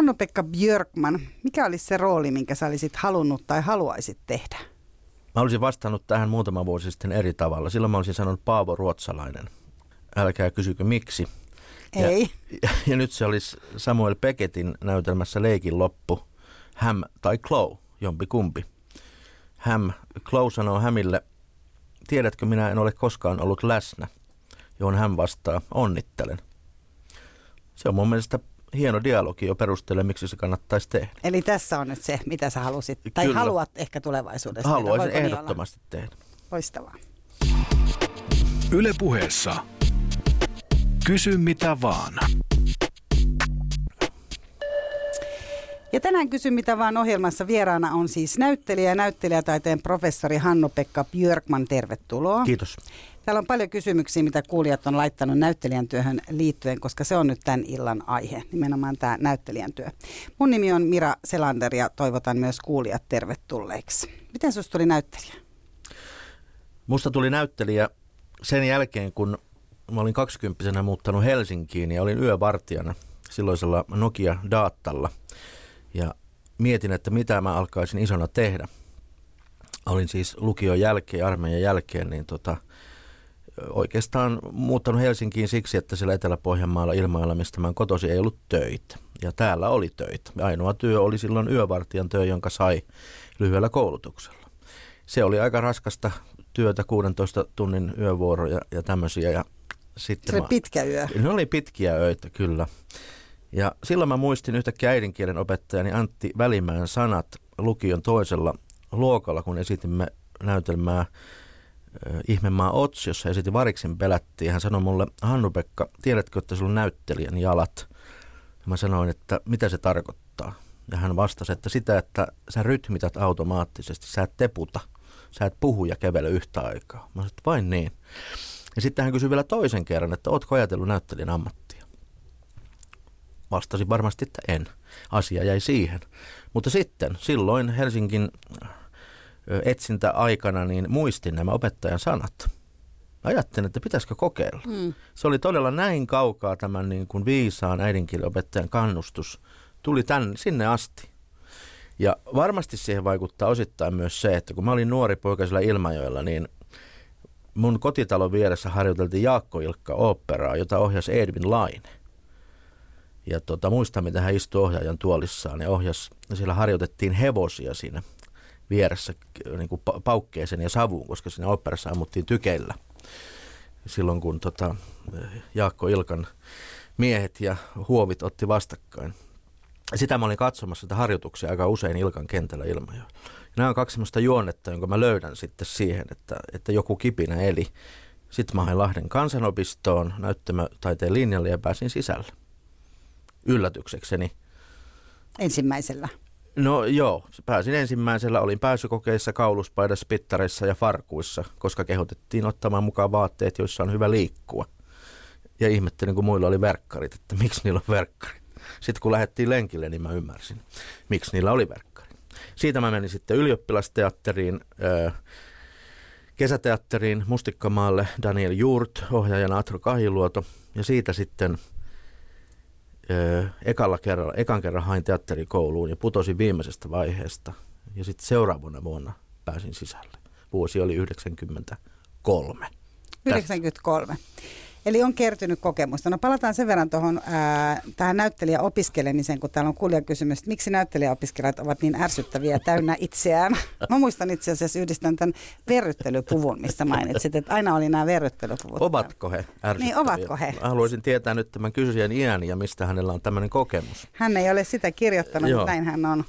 Hannu-Pekka Björkman, mikä olisi se rooli, minkä sä olisit halunnut tai haluaisit tehdä? Mä olisin vastannut tähän muutama vuosi sitten eri tavalla. Silloin mä olisin sanonut Paavo Ruotsalainen. Älkää kysykö miksi. Ei. Ja nyt se olisi Samuel Beckettin näytelmässä Leikin loppu. Ham tai Chloe, jompikumpi. Ham, Chloe sanoo Hamille, tiedätkö minä en ole koskaan ollut läsnä, johon Ham vastaa, onnittelen. Se on mun mielestä hieno dialogi jo perustelee, miksi se kannattaisi tehdä. Eli tässä on nyt se, mitä sä halusit, tai kyllä, haluat ehkä tulevaisuudessa. Haluaisin ehdottomasti tehdä. Loistavaa. Yle Puheessa. Kysy mitä vaan. Ja tänään Kysy mitä vaan -ohjelmassa vieraana on siis näyttelijätaiteen professori Hannu-Pekka Björkman. Tervetuloa. Kiitos. Täällä on paljon kysymyksiä, mitä kuulijat on laittanut näyttelijän työhön liittyen, koska se on nyt tämän illan aihe, nimenomaan tämä näyttelijän työ. Mun nimi on Mira Selander ja toivotan myös kuulijat tervetulleiksi. Miten susta tuli näyttelijä? Musta tuli näyttelijä sen jälkeen, kun mä olin 20-vuotiaana muuttanut Helsinkiin ja olin yövartijana silloisella Nokia-daattalla. Ja mietin, että mitä mä alkaisin isona tehdä. Olin siis lukion jälkeen, armeijan jälkeen, niin oikeastaan muuttanut Helsinkiin siksi, että siellä Etelä-Pohjanmaalla Ilmailla, mistä mä oon kotoisin, ei ollut töitä. Ja täällä oli töitä. Ainoa työ oli silloin yövartijan työ, jonka sai lyhyellä koulutuksella. Se oli aika raskasta työtä, 16 tunnin yövuoroja ja tämmöisiä. Ja sitten se oli pitkä yö. Ne oli pitkiä öitä, kyllä. Ja silloin mä muistin yhtäkkiä äidinkielen opettajani Antti Välimäen sanat lukion toisella luokalla, kun esitimme näytelmää Ihmeenmaan Otsiossa, esitin Variksen pelättiin. Hän sanoi mulle, Hannu-Pekka, tiedätkö, että sulla on näyttelijän jalat? Ja mä sanoin, että mitä se tarkoittaa? Ja hän vastasi, että sitä, että sä rytmität automaattisesti, sä et teputa, sä et puhu ja kävele yhtä aikaa. Mä sanoin, että vain niin. Ja sitten hän kysyi vielä toisen kerran, että ootko ajatellut näyttelijän ammattia? Vastasin varmasti, että en. Asia jäi siihen. Mutta sitten silloin Helsingin etsintäaikana niin muistin nämä opettajan sanat. Ajattelin, että pitäisikö kokeilla. Se oli todella näin kaukaa tämän niin kuin viisaan äidinkielenopettajan kannustus. Tuli sinne asti. Ja varmasti siihen vaikuttaa osittain myös se, että kun mä olin nuori poika siellä Ilmajoella, niin mun kotitalon vieressä harjoiteltiin Jaakko Ilkka -oopperaa, jota ohjasi Edwin Laine. Ja muistan, mitä hän istui ohjaajan tuolissaan ja ohjasi. Siellä harjoitettiin hevosia siinä vieressä niin kuin paukkeeseen ja savuun, koska siinä oopperassa ammuttiin tykeillä. Silloin kun Jaakko Ilkan miehet ja huovit otti vastakkain. Sitä mä olin katsomassa sitä harjoituksia aika usein Ilkan kentällä Ilmajoella. Nämä on kaksi semmoista juonnetta, jonka mä löydän sitten siihen, että joku kipinä eli. Sitten mä hain Lahden kansanopistoon näyttämötaiteen linjalle ja pääsin sisälle. Yllätyksekseni. Ensimmäisellä? No joo, pääsin ensimmäisellä. Olin pääsykokeissa, kauluspaidassa, pittareissa ja farkuissa, koska kehotettiin ottamaan mukaan vaatteet, joissa on hyvä liikkua. Ja ihmettelin, kun muilla oli verkkarit, että miksi niillä on verkkarit. Sitten kun lähdettiin lenkille, niin mä ymmärsin, miksi niillä oli verkkarit. Siitä mä menin sitten ylioppilasteatteriin, kesäteatteriin, Mustikkamaalle, Daniel Jurt, ohjaajana Atro Kahiluoto. Ja siitä sitten ekan kerran hain teatterikouluun ja putosin viimeisestä vaiheesta. Ja sitten seuraavana vuonna pääsin sisälle. Vuosi oli 1993. 1993. Eli on kertynyt kokemusta. No palataan sen verran tähän näyttelijäopiskelemiseen, kun täällä on kuulijakysymys, että miksi näyttelijäopiskelijat ovat niin ärsyttäviä täynnä itseään. Mä muistan itse asiassa, yhdistän tämän verryttelypuvun, mistä mainitsit, että aina oli nämä verryttelypuvut. Ovatko he ärsyttäviä? Niin, ovatko he? Haluaisin tietää nyt tämän kysyjän iän ja mistä hänellä on tämmöinen kokemus. Hän ei ole sitä kirjoittanut, mutta näin hän on.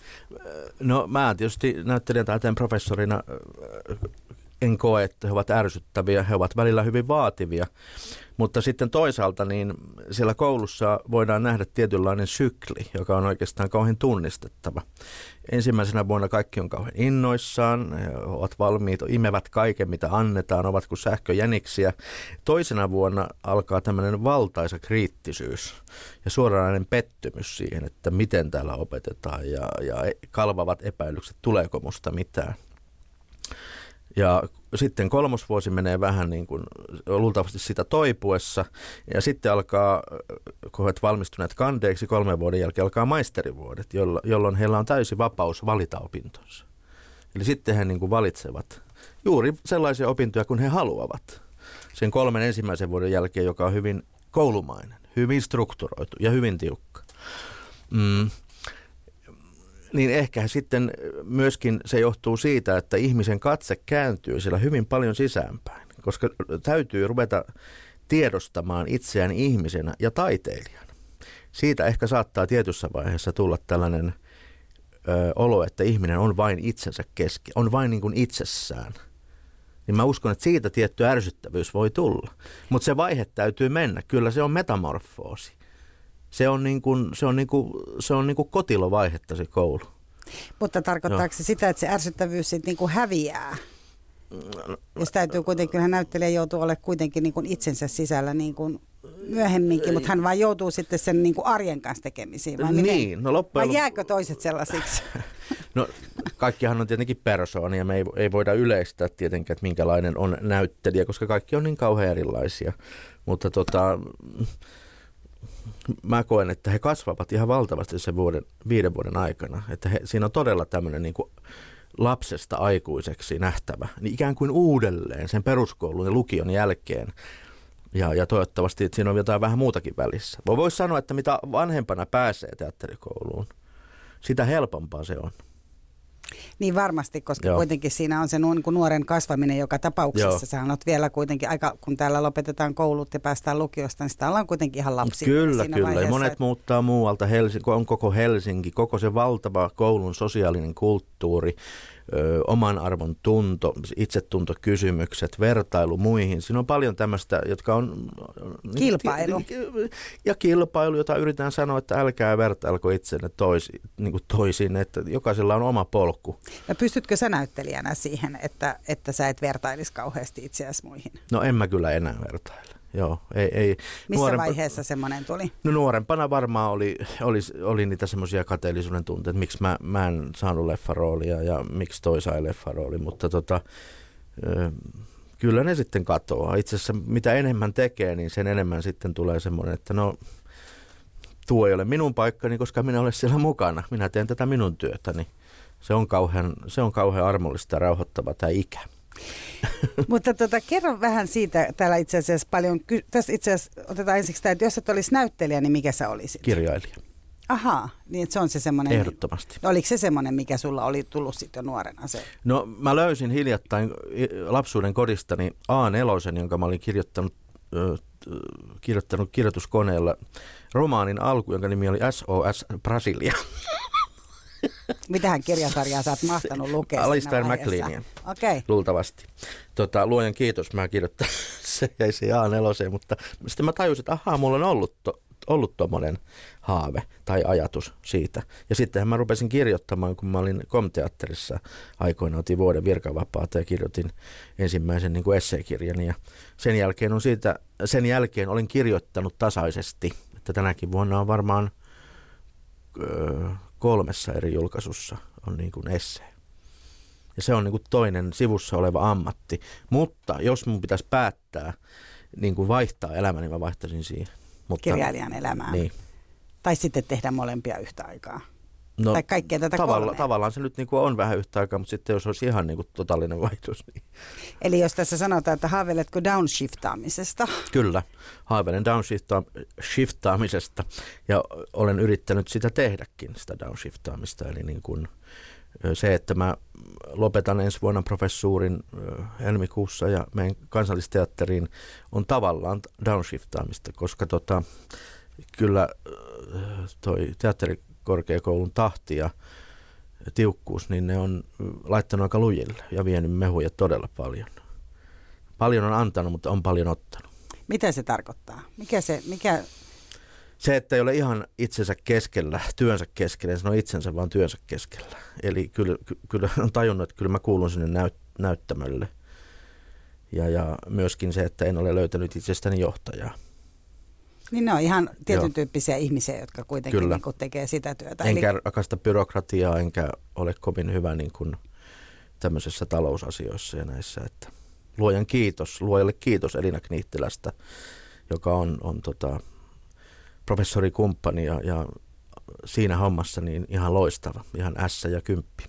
No mä tietysti näyttelijätaiteen professorina en koe, että he ovat ärsyttäviä, he ovat välillä hyvin vaativia, mutta sitten toisaalta niin siellä koulussa voidaan nähdä tietynlainen sykli, joka on oikeastaan kauhean tunnistettava. Ensimmäisenä vuonna kaikki on kauhean innoissaan, he ovat valmiit, imevät kaiken mitä annetaan, ovat kuin sähköjäniksiä. Toisena vuonna alkaa tämmöinen valtaisa kriittisyys ja suoranainen pettymys siihen, että miten täällä opetetaan ja kalvavat epäilykset, tuleeko musta mitään. Ja sitten kolmosvuosi menee vähän niin kuin luultavasti sitä toipuessa, ja sitten alkaa, kun olet valmistuneet kandeeksi, 3 vuoden jälkeen alkaa maisterivuodet, jolloin heillä on täysi vapaus valita opintonsa. Eli sitten he niin kuin valitsevat juuri sellaisia opintoja, kun he haluavat sen 3 ensimmäisen vuoden jälkeen, joka on hyvin koulumainen, hyvin strukturoitu ja hyvin tiukka. Niin ehkä sitten myöskin se johtuu siitä, että ihmisen katse kääntyy siellä hyvin paljon sisäänpäin, koska täytyy ruveta tiedostamaan itseään ihmisenä ja taiteilijana. Siitä ehkä saattaa tietyssä vaiheessa tulla tällainen olo, että ihminen on vain itsensä keski, on vain niin kuin itsessään. Niin mä uskon, että siitä tietty ärsyttävyys voi tulla. Mutta se vaihe täytyy mennä. Kyllä se on metamorfoosi. Se on niin kuin kotilovaihetta se koulu. Mutta tarkoittaako se sitä, että se ärsyttävyys sitten niin kuin häviää? Jos täytyy kuitenkin, kyllähän näyttelijä joutuu olemaan kuitenkin niin kuin itsensä sisällä niin kuin myöhemminkin, mutta hän vaan joutuu sitten sen niin kuin arjen kanssa tekemisiin. Vai niin, no loppujen vai jääkö toiset sellaisiksi? No kaikkihan on tietenkin persoonia, me ei voida yleistää tietenkään, että minkälainen on näyttelijä, koska kaikki on niin kauhean erilaisia, mutta mä koen, että he kasvavat ihan valtavasti sen 5 vuoden aikana, että siinä on todella tämmöinen niin kuin lapsesta aikuiseksi nähtävä, niin ikään kuin uudelleen sen peruskoulun ja lukion jälkeen. Ja toivottavasti että siinä on jotain vähän muutakin välissä. Voisi sanoa, että mitä vanhempana pääsee teatterikouluun, sitä helpompaa se on. Niin varmasti, koska kuitenkin siinä on se nuoren kasvaminen joka tapauksessa. Sä olet vielä kuitenkin aika, kun täällä lopetetaan koulut ja päästään lukiosta, niin sitä ollaan kuitenkin ihan lapsi. Kyllä. Monet muuttaa muualta. On koko Helsinki, koko se valtava koulun sosiaalinen kulttuuri, oman arvon tunto, itsetuntokysymykset, vertailu muihin. Siinä on paljon tämmöistä, jotka on... Kilpailu. Ja kilpailu, jota yritetään sanoa, että älkää vertailko itsenne toisiin, että jokaisella on oma polku. Ja pystytkö sä näyttelijänä siihen, että sä et vertailisi kauheasti itseäsi muihin? No en mä kyllä enää vertaile. Joo, ei. Missä vaiheessa semmoinen tuli? No nuorempana varmaan oli niitä semmoisia kateellisuuden tunteita, että miksi mä en saanut leffaroolia ja miksi toi sai leffarooli, mutta kyllä ne sitten katoaa. Itse asiassa mitä enemmän tekee, niin sen enemmän sitten tulee semmoinen, että no tuo ei ole minun paikkani, koska minä olen siellä mukana, minä teen tätä minun työtäni. Se on kauhean armollista ja rauhoittava tämä ikä. Mutta kerro vähän siitä, täällä itse asiassa paljon, tässä itse asiassa otetaan ensiksi tämä, että jos et olisi näyttelijä, niin mikä sä olisit? Kirjailija. Ahaa, niin että se on se semmoinen. Ehdottomasti. Oliko se semmoinen, mikä sulla oli tullut sitten jo nuorena se? No mä löysin hiljattain lapsuuden kodistani A4, jonka mä olin kirjoittanut kirjoituskoneella romaanin alku, jonka nimi oli SOS Brasilia. Mitähän kirjasarjaa sä oot mahtanut lukea? Alistair MacLeania, luultavasti. Luojan kiitos, mä kirjoittan se jäi se A4, mutta sitten mä tajusin, että mulla on ollut tommoinen haave tai ajatus siitä. Ja sittenhän mä rupesin kirjoittamaan, kun mä olin Komteatterissa aikoina, otin vuoden virkavapaata ja kirjoitin ensimmäisen niin kuin esseekirjani. Ja sen jälkeen olin kirjoittanut tasaisesti, että tänäkin vuonna on varmaan... 3 eri julkaisussa on niin kuin essee. Ja se on niin kuin toinen sivussa oleva ammatti. Mutta jos mun pitäisi päättää niin kuin vaihtaa elämäni, niin mä vaihtaisin siihen. Mutta, kirjailijan elämään. Niin. Tai sitten tehdä molempia yhtä aikaa. No, tai kaikkea tätä kolmea. Tavallaan se nyt niin kuin on vähän yhtä aikaa, mutta sitten jos olisi ihan niin kuin totaalinen vaihdos. Niin. Eli jos tässä sanotaan, että haaveiletko downshiftaamisesta? Kyllä, haaveilen downshiftaamisesta ja olen yrittänyt sitä tehdäkin, sitä downshiftaamista. Eli niin kuin se, että mä lopetan ensi vuonna professuurin helmikuussa ja menen Kansallisteatteriin on tavallaan downshiftaamista, koska kyllä toi teatteri korkeakoulun tahti ja tiukkuus, niin ne on laittanut aika lujille ja vienyt mehuja todella paljon. Paljon on antanut, mutta on paljon ottanut. Mitä se tarkoittaa? Se, että ei ole ihan itsensä keskellä, työnsä keskellä, se on itsensä vaan työnsä keskellä. Eli kyllä on tajunnut, että kyllä mä kuulun sinne näyttämölle. Ja myöskin se, että en ole löytänyt itsestäni johtajaa. Niin ne on ihan tietyn tyyppisiä ihmisiä, jotka kuitenkin niin kuin tekee sitä työtä. Enkä rakasta byrokratiaa, enkä ole kovin hyvä niin kuin tämmöisissä talousasioissa ja näissä. Että. Luojan kiitos, luojalle kiitos Elina Knihtilästä, joka on professorikumppani ja siinä hommassa niin ihan loistava, ihan ässä ja kymppi.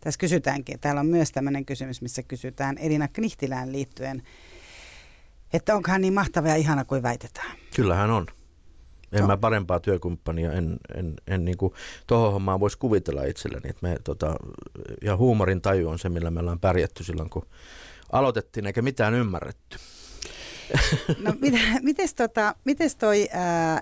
Tässä kysytäänkin, täällä on myös tämmöinen kysymys, missä kysytään Elina Knihtilään liittyen, että onko hän niin mahtava ja ihana kuin väitetään? Kyllähän on. Mä parempaa työkumppania en niin kuin tohon hommaan voisi kuvitella itselleni. Että me, ja huumorin taju on se, millä me ollaan pärjätty silloin, kun aloitettiin eikä mitään ymmärretty. No mites toi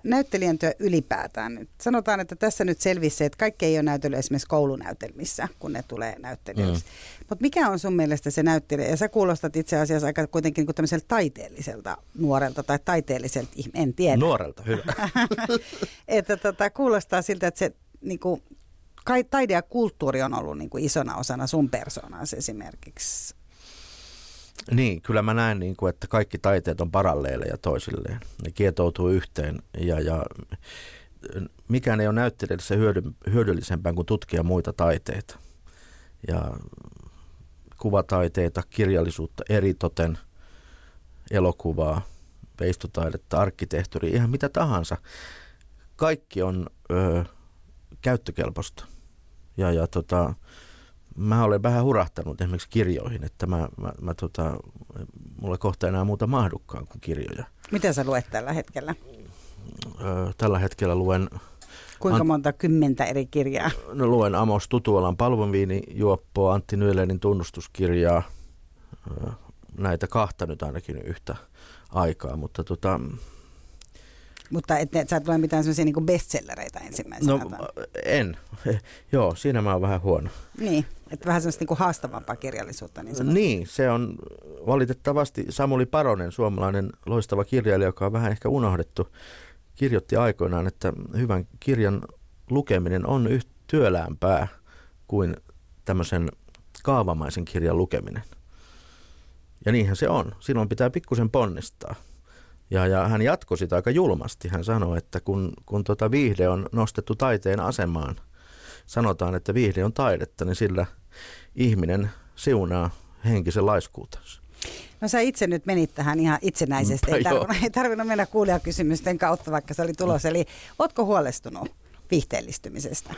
näyttelijän työ ylipäätään nyt? Sanotaan, että tässä nyt selvisi, että kaikki ei ole näytellyt esimerkiksi koulunäytelmissä, kun ne tulee näyttelijöiksi. Mutta mikä on sun mielestä se näyttelijä? Ja sä kuulostat itse asiassa aika kuitenkin niin kuin tämmöiseltä taiteelliselta nuorelta tai taiteelliselta, en tiedä. Nuorelta, hyvä. Että kuulostaa siltä, että se niin kuin, kai taide ja kulttuuri on ollut niin kuin isona osana sun persoonasi esimerkiksi. Niin, kyllä mä näen, niin kuin, että kaikki taiteet on paralleeleja toisilleen. Ne kietoutuu yhteen ja mikään ei ole näyttelijässä hyödyllisempää kuin tutkia muita taiteita. Ja kuvataiteita, kirjallisuutta, eritoten, elokuvaa, veistotaidetta, arkkitehtuuria, ihan mitä tahansa. Kaikki on käyttökelpoista ja mä olen vähän hurahtanut esimerkiksi kirjoihin, että mä mulle kohta enää muuta mahdukaan kuin kirjoja. Mitä sä luet tällä hetkellä? Tällä hetkellä luen... Kuinka monta kymmentä eri kirjaa? No, luen Amos Tutualan Palvonviinijuoppoa, Antti Nyöleinin tunnustuskirjaa, näitä kahta nyt ainakin yhtä aikaa, mutta Mutta et sä et lue mitään sellaisia niin kuin bestsellereitä ensimmäisenä? No en. Joo, siinä mä oon vähän huono. Niin, että vähän sellaista niin kuin haastavampaa kirjallisuutta. Niin, se on valitettavasti Samuli Paronen, suomalainen loistava kirjailija, joka on vähän ehkä unohdettu, kirjoitti aikoinaan, että hyvän kirjan lukeminen on työläämpää kuin tämmöisen kaavamaisen kirjan lukeminen. Ja niinhän se on. Silloin pitää pikkusen ponnistaa. Ja hän jatkoi sitä aika julmasti. Hän sanoi, että kun viihde on nostettu taiteen asemaan, sanotaan, että viihde on taidetta, niin sillä ihminen siunaa henkisen laiskuutensa. No sä itse nyt menit tähän ihan itsenäisesti. Ei tarvinnut mennä kuulijakysymysten kautta, vaikka se oli tulos. Eli ootko huolestunut viihteellistymisestä?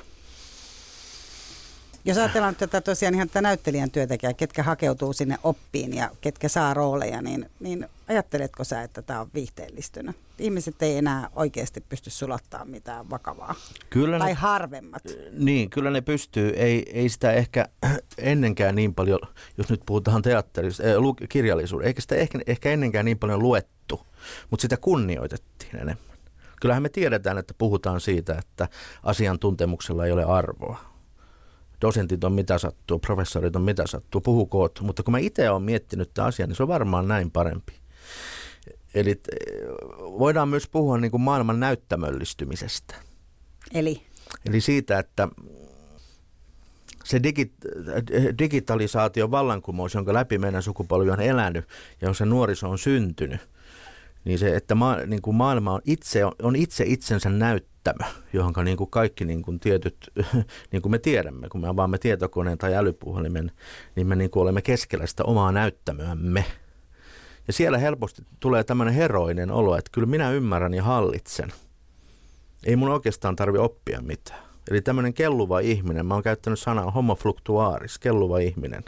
Jos ajatellaan tätä tosiaan ihan tätä näyttelijän työtäkin, ketkä hakeutuu sinne oppiin ja ketkä saa rooleja, niin ajatteletko sä, että tämä on viihteellistynyt? Ihmiset ei enää oikeasti pysty sulattamaan mitään vakavaa. Kyllä tai ne, harvemmat. Niin, kyllä ne pystyy. Ei sitä ehkä ennenkään niin paljon, jos nyt puhutaan teatterista, kirjallisuudesta, eikä sitä ehkä ennenkään niin paljon luettu, mutta sitä kunnioitettiin enemmän. Kyllähän me tiedetään, että puhutaan siitä, että asiantuntemuksella ei ole arvoa. Dosentit on mitä sattuu, professorit on mitä sattuu, puhukoot, mutta kun mä itse olen miettinyt tämän asian, niin se on varmaan näin parempi. Eli voidaan myös puhua niin kuin maailman näyttämöllistymisestä. Eli siitä, että se digitalisaation vallankumous, jonka läpi meidän sukupolvi on elänyt ja jossa nuoriso on syntynyt, niin se, että niin kuin maailma on itse itsensä näyttämö, johon niin kuin kaikki niin kuin tietyt, niin kuin me tiedämme, kun me avaamme tietokoneen tai älypuhelimen, niin me niin kuin olemme keskellä sitä omaa näyttämöämme. Ja siellä helposti tulee tämmöinen heroinen olo, että kyllä minä ymmärrän ja hallitsen. Ei mun oikeastaan tarvitse oppia mitään. Eli tämmöinen kelluva ihminen, mä oon käyttänyt sanaa homofluktuaaris, kelluva ihminen,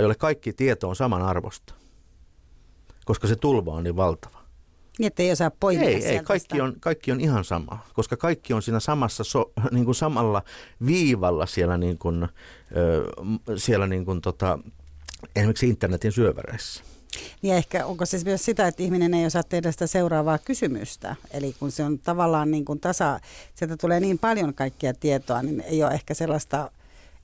jolle kaikki tieto on saman arvosta. Koska se tulva on niin valtava. Niin, että ei osaa poimia sieltä. Ei, kaikki on ihan sama, koska kaikki on siinä samassa, niin kuin samalla viivalla siellä esimerkiksi internetin syöväreissä. Niin ehkä onko se myös sitä, että ihminen ei osaa tehdä sitä seuraavaa kysymystä. Eli kun se on tavallaan niin kuin sieltä tulee niin paljon kaikkia tietoa, niin ei ole ehkä sellaista,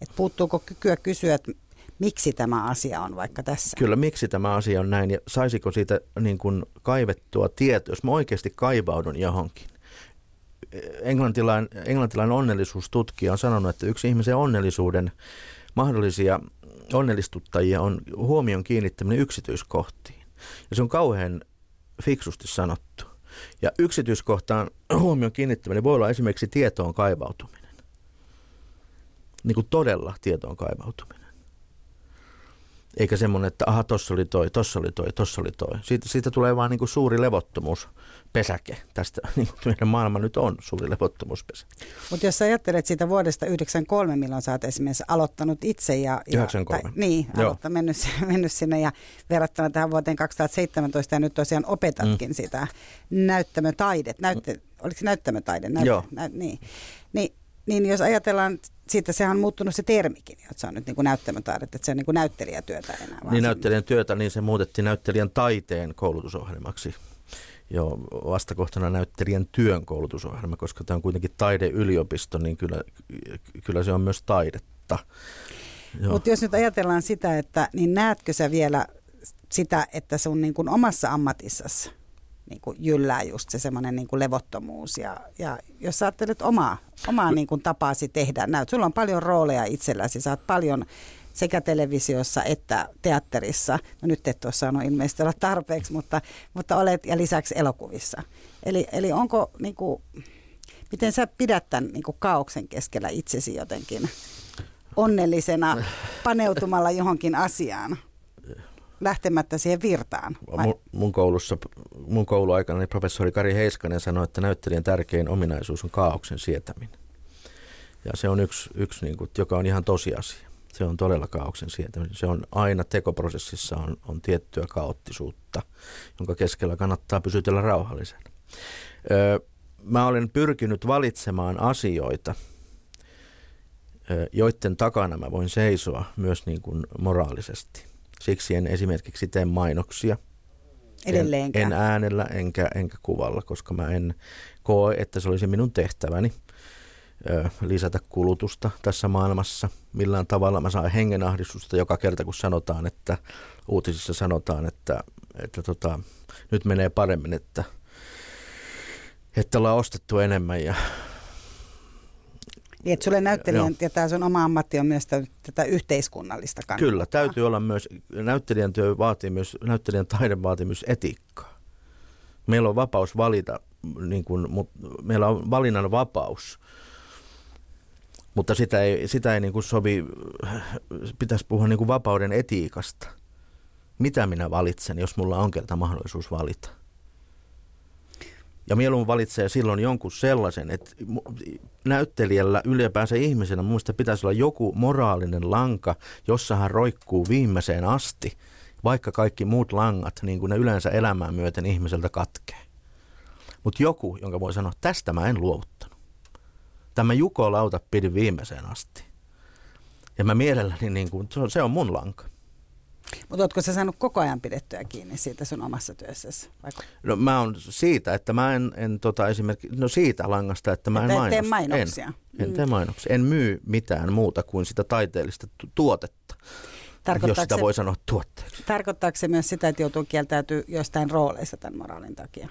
että puuttuuko kykyä kysyä, että miksi tämä asia on vaikka tässä? Kyllä, miksi tämä asia on näin ja saisiko siitä niin kuin kaivettua tietoa, jos mä oikeasti kaivaudun johonkin. Englantilainen onnellisuustutkija on sanonut, että yksi ihmisen onnellisuuden mahdollisia onnellistuttajia on huomion kiinnittäminen yksityiskohtiin. Ja se on kauhean fiksusti sanottu. Ja yksityiskohtaan huomion kiinnittäminen voi olla esimerkiksi tietoon kaivautuminen. Niin kuin todella tietoon kaivautuminen. Eikä semmoinen, että aha, tossa oli toi, tossa oli toi, tossa oli toi. Siitä tulee vaan niin kuin suuri levottomuuspesäke. Tästä niin kuin meidän maailma nyt on suuri levottomuuspesäke. Mutta jos sä ajattelet siitä vuodesta 1993, milloin sä oot esimerkiksi aloittanut itse. 1993. Mennyt sinne ja verrattuna tähän vuoteen 2017 ja nyt tosiaan opetatkin sitä näyttämötaidet. Oliko se näyttämötaide? Niin jos ajatellaan, siitä sehän on muuttunut se termikin, että se on nyt niin kuin näyttämötaidetta, että se on niin kuin näyttelijätyötä enää. Niin näyttelijän työtä, niin se muutettiin näyttelijän taiteen koulutusohjelmaksi. Joo, vastakohtana näyttelijän työn koulutusohjelma, koska tämä on kuitenkin taideyliopisto, niin kyllä se on myös taidetta. Mutta jos nyt ajatellaan sitä, että niin näetkö sä vielä sitä, että sun niin kuin omassa ammatissasi niin kuin jyllää just se semmoinen niin kuin levottomuus ja jos sä ajattelet omaa niin kuin tapaasi tehdä. Sulla on paljon rooleja itselläsi, sä oot paljon sekä televisiossa että teatterissa. No nyt et ole saanut ilmeisesti olla tarpeeksi, mutta olet ja lisäksi elokuvissa. Eli onko niin kuin, miten sä pidät tämän niin kuin kaaoksen keskellä itsesi jotenkin onnellisena paneutumalla johonkin asiaan? Lähtemättä siihen virtaan. Mun kouluaikana niin professori Kari Heiskanen sanoi, että näyttelijän tärkein ominaisuus on kaaoksen sietäminen. Ja se on yksi niin kuin, joka on ihan tosiasia. Se on todella kaaoksen sietäminen. Se on aina tekoprosessissa on tiettyä kaoottisuutta, jonka keskellä kannattaa pysytellä rauhallisena. Mä olen pyrkinyt valitsemaan asioita, joiden takana mä voin seisoa myös niin kuin moraalisesti. Siksi en esimerkiksi tee mainoksia, en äänellä enkä kuvalla, koska mä en koe, että se olisi minun tehtäväni lisätä kulutusta tässä maailmassa. Millään tavalla mä saan hengenahdistusta joka kerta, kun sanotaan, että uutisissa sanotaan, että nyt menee paremmin, että ollaan ostettu enemmän ja... Niin, että sulle näyttelijän ja tämä sun oma ammatti on myös tätä yhteiskunnallista kannattaa. Kyllä, täytyy olla myös, näyttelijän työ vaatii myös, näyttelijän taide vaatii myös etiikkaa. Meillä on vapaus valita, niin kuin, meillä on valinnan vapaus, mutta sitä ei niin kuin sovi, pitäisi puhua niin kuin vapauden etiikasta. Mitä minä valitsen, jos mulla on kerta mahdollisuus valita? Ja mieluummin valitsee silloin jonkun sellaisen, että näyttelijällä ylipäänsä ihmisenä muista pitäisi olla joku moraalinen lanka, jossa hän roikkuu viimeiseen asti, vaikka kaikki muut langat, niin kuin ne yleensä elämään myöten ihmiseltä katkee. Mutta joku, jonka voi sanoa, tästä mä en luovuttanut. Tämä jukolauta pidin viimeiseen asti. Ja mä mielelläni, niin kuin, se on mun lanka. Mutta ootko sä saanut koko ajan pidettyä kiinni siitä sun omassa työssäsi? No mä oon siitä, että mä en esimerkiksi, no siitä langasta, että mä en mainoksia. En tee mainoksia. En myy mitään muuta kuin sitä taiteellista tuotetta, jos sitä voi sanoa tuotteeksi. Tarkoittaako se myös sitä, että joutuu kieltäytyä jostain rooleista tämän moraalin takia?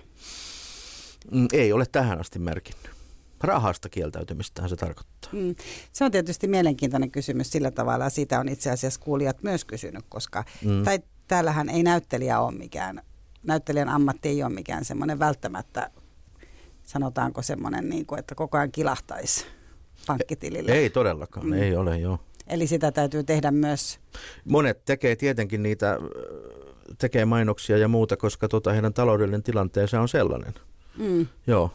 Ei ole tähän asti merkinnyt. Rahasta kieltäytymistähän se tarkoittaa. Se on tietysti mielenkiintoinen kysymys sillä tavalla, siitä on itse asiassa kuulijat myös kysynyt, koska tai täällähän ei näyttelijä ole mikään, näyttelijän ammatti ei ole mikään semmoinen välttämättä, sanotaanko semmoinen, niin kuin, että koko ajan kilahtaisi pankkitilille. Ei todellakaan, ei ole joo. Eli sitä täytyy tehdä myös. Monet tekee tietenkin niitä, tekee mainoksia ja muuta, koska heidän taloudellinen tilanteensa on sellainen. Joo.